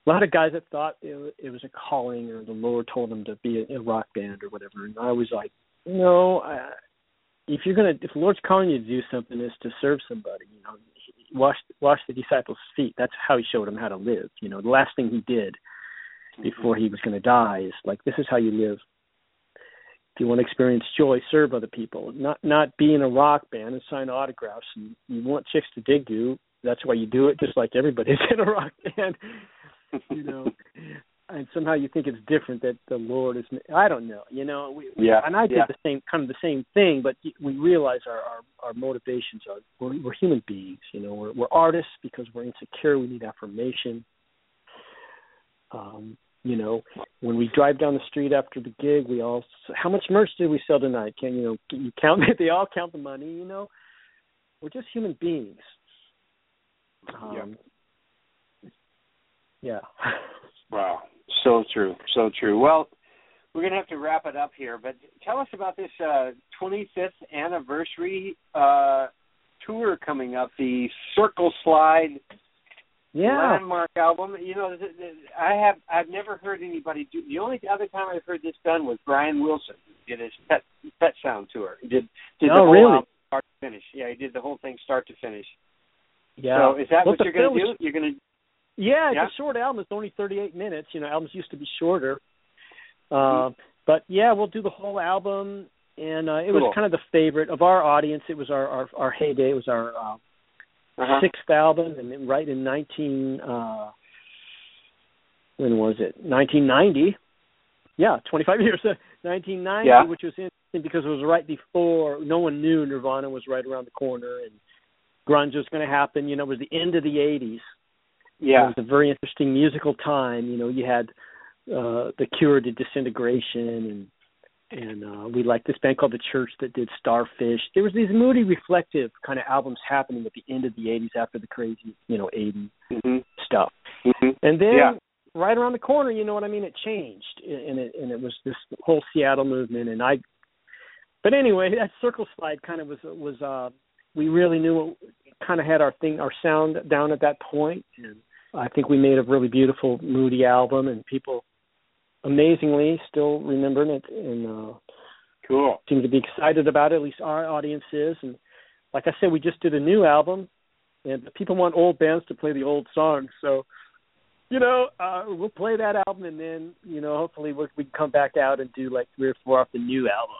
a lot of guys that thought it, it was a calling, or the Lord told them to be a, a rock band or whatever. And I was like, no, I, if you're gonna, if the Lord's calling you to do something, it's to serve somebody. You know, wash wash the disciples' feet. That's how he showed them how to live. You know, the last thing he did before he was going to die is like, this is how you live. If you want to experience joy, serve other people. Not not be in a rock band and sign autographs. And you want chicks to dig you. That's why you do it. Just like everybody's in a rock band. You know, and somehow you think it's different that the Lord is. I don't know. You know, we, yeah, and I did yeah. the same kind of the same thing, but we realize our our, our motivations are we're, we're human beings. You know, we're, we're artists because we're insecure. We need affirmation. Um, you know, when we drive down the street after the gig, we all how much merch did we sell tonight? Can you know? Can you count it? They all count the money. You know, we're just human beings. Um, yeah. Yeah. Wow. So true. So true. Well, we're going to have to wrap it up here, but tell us about this uh, twenty-fifth anniversary uh, tour coming up, the Circle Slide yeah. landmark album. You know, th- th- I have, I've never heard anybody do, the only other time I've heard this done was Brian Wilson. He did his Pet, pet Sound tour. He did, did oh, the whole really? album start to finish. Yeah, he did the whole thing start to finish. Yeah. So is that well, what you're going to do? You're going to Yeah, it's yeah. a short album. It's only thirty-eight minutes. You know, albums used to be shorter. Uh, mm-hmm. But, yeah, we'll do the whole album. And uh, it cool. was kind of the favorite of our audience. It was our, our, our heyday. It was our uh, uh-huh. sixth album. And right in nineteen uh, when was it? nineteen ninety Yeah, twenty-five years. nineteen ninety yeah. which was interesting because it was right before. No one knew Nirvana was right around the corner and grunge was going to happen. You know, it was the end of the eighties. Yeah. It was a very interesting musical time. You know, you had uh, The Cure did Disintegration, and and uh, we liked this band called The Church that did Starfish. There was these moody, reflective kind of albums happening at the end of the eighties after the crazy, you know, eighties mm-hmm. stuff. Mm-hmm. And then yeah. right around the corner, you know what I mean, it changed, and it, and it was this whole Seattle movement. And I, but anyway, that Circle Slide kind of was, was uh, we really knew it kind of had our thing, our sound down at that point, and I think we made a really beautiful, moody album, and people amazingly still remembering it and uh, cool. seem to be excited about it, at least our audience is. And like I said, we just did a new album, and people want old bands to play the old songs. So, you know, uh, we'll play that album, and then, you know, hopefully we'll, we can come back out and do like three or four off the new album.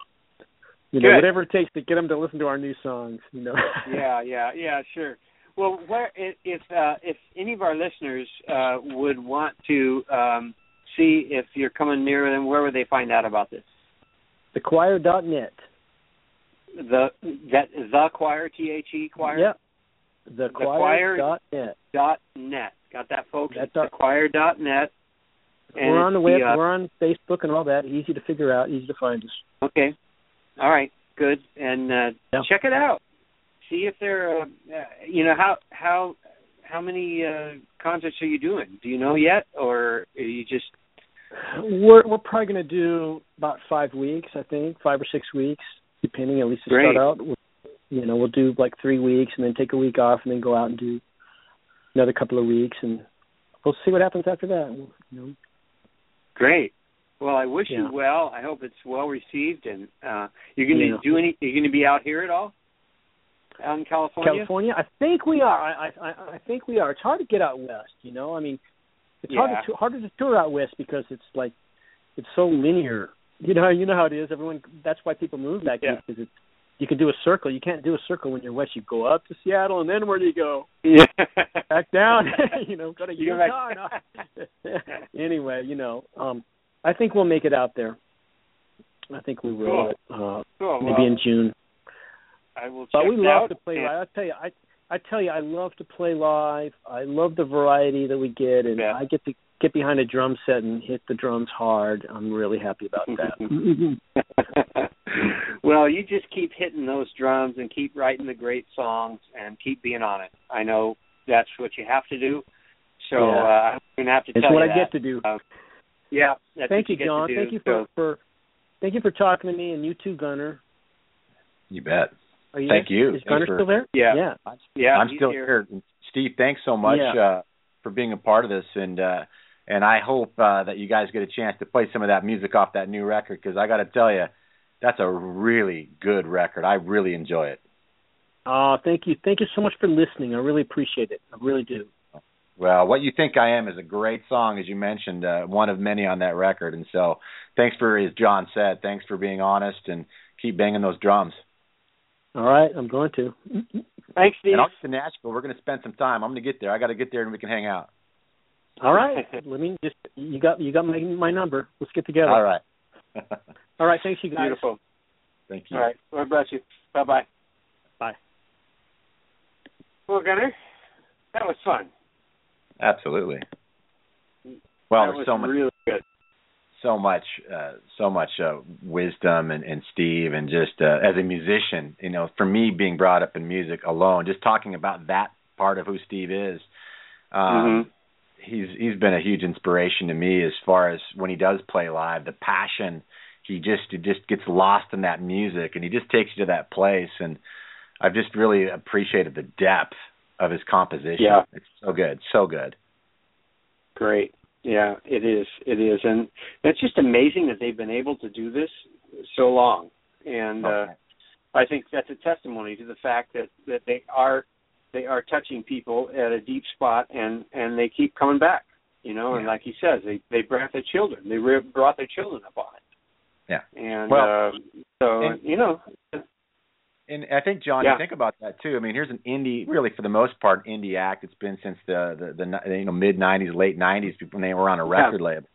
You know, good. Whatever it takes to get them to listen to our new songs, you know. yeah, yeah, yeah, sure. Well, where, if uh, if any of our listeners uh, would want to um, see if you're coming near them, where would they find out about this? the choir dot net The that the choir, T H E choir. Yep. The choir dot net Dot net. Got that, folks? That's our, the choir dot net We're on the web. The, uh, we're on Facebook and all that. Easy to figure out. Easy to find us. Okay. All right. Good. And uh, yeah. check it out. See if there. Uh, you know how how how many uh, concerts are you doing? Do you know yet, or are you just? We're we're probably going to do about five weeks, I think, five or six weeks, depending. At least to Great. Start out, we'll, you know, we'll do like three weeks and then take a week off and then go out and do another couple of weeks, and we'll see what happens after that. You know. Great. Well, I wish yeah. you well. I hope it's well received. And uh, you're going to yeah. do any? You're going to be out here at all? Out in California? California? I think we are. I, I, I think we are. It's hard to get out west, you know. I mean, it's yeah. harder to, harder to tour out west because it's like it's so linear. You know, you know how it is. Everyone. That's why people move back yeah. east, because it's you can do a circle. You can't do a circle when you're west. You go up to Seattle, and then where do you go? Yeah. Back down. you know, go to Utah. Anyway, you know, um, I think we'll make it out there. I think we will. Cool. Uh, cool. Maybe well, in June. I will check but we love out. to play live. I tell you, I I tell you, I love to play live. I love the variety that we get, and yeah. I get to get behind a drum set and hit the drums hard. I'm really happy about that. Well, you just keep hitting those drums and keep writing the great songs and keep being on it. I know that's what you have to do. So yeah. uh, I'm going to have to it's tell you that. It's what I get to do. Uh, yeah. That's thank you, you John. Do, thank you for, so. for thank you for talking to me, and you too, Gunnar. You bet. Are you thank there? You. Is Gunnar still there? Yeah. Yeah, I'm, yeah, I'm still here. here. Steve, thanks so much yeah. uh, for being a part of this, and uh, and I hope uh, that you guys get a chance to play some of that music off that new record, because I got to tell you, that's a really good record. I really enjoy it. Oh, uh, thank you. Thank you so much for listening. I really appreciate it. I really do. Well, What You Think I Am is a great song, as you mentioned, uh, one of many on that record. And so thanks for, as John said, thanks for being honest and keep banging those drums. All right, I'm going to. Thanks, Steve. And I'll get to Nashville. We're going to spend some time. I'm going to get there. I got to get there, and we can hang out. All right. Let me just you got you got my, my number. Let's get together. All right. All right. Thanks, you guys. Beautiful. Thank you. All right. God bless you. Bye bye. Bye. Well, Gunnar, that was fun. Absolutely. Well, that was so much. Really good. So much, uh, so much uh, wisdom, and, and Steve, and just uh, as a musician, you know, for me being brought up in music alone, just talking about that part of who Steve is, um, mm-hmm. he's he's been a huge inspiration to me as far as when he does play live, the passion, he just he just gets lost in that music, and he just takes you to that place, and I've just really appreciated the depth of his composition. Yeah. It's so good, so good. Great. Yeah, it is. It is. And it's just amazing that they've been able to do this so long. And okay. uh, I think that's a testimony to the fact that, that they are they are touching people at a deep spot, and, and they keep coming back, you know. And yeah. like he says, they, they brought their children. They re- brought their children up on it. Yeah. And well, uh, so, and, you know. And I think, John, yeah. you think about that, too. I mean, here's an indie, really, for the most part, indie act. It's been since the, the, the you know, mid-nineties, late nineties, when they were on a record yeah. label.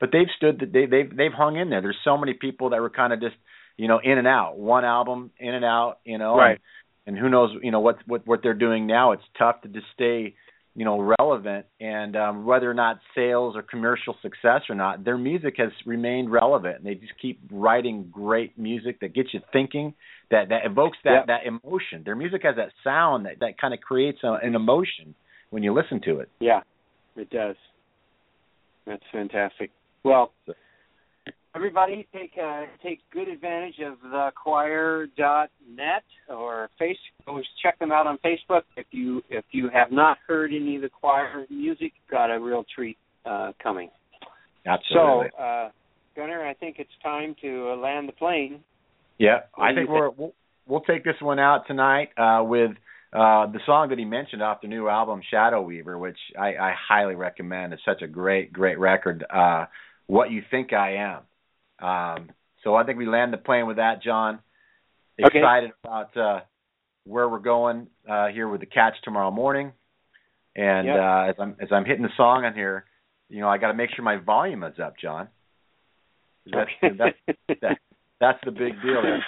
But they've stood, they, they've, they've hung in there. There's so many people that were kind of just, you know, in and out. One album, in and out, you know. Right. And, And who knows, you know, what, what what they're doing now. It's tough to just stay, you know, relevant. And um, whether or not sales or commercial success or not, their music has remained relevant. And they just keep writing great music that gets you thinking, that, that evokes that, yep. that emotion. Their music has that sound that, that kind of creates a, an emotion when you listen to it. Yeah, it does. That's fantastic. Well, everybody, take uh, take good advantage of the choir dot net or Facebook. Always check them out on Facebook. If you if you have not heard any of the choir music, got a real treat uh, coming. Absolutely. So, uh, Gunnar, I think it's time to uh, land the plane. Yeah, what I think we're, we'll we'll take this one out tonight uh, with uh, the song that he mentioned off the new album, Shadow Weaver, which I, I highly recommend. It's such a great great record. Uh, What You Think I Am. Um, so I think we land the plane with that, John. Excited okay. about uh, where we're going uh, here with the catch tomorrow morning. And yep. uh, as I'm as I'm hitting the song on here, you know, I got to make sure my volume is up, John. That's okay. that's, that, that's the big deal there.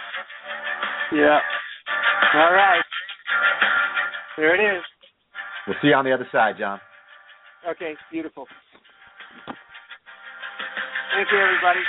Yeah. All right. There it is. We'll see you on the other side, John. Okay. Beautiful. Thank you, everybody.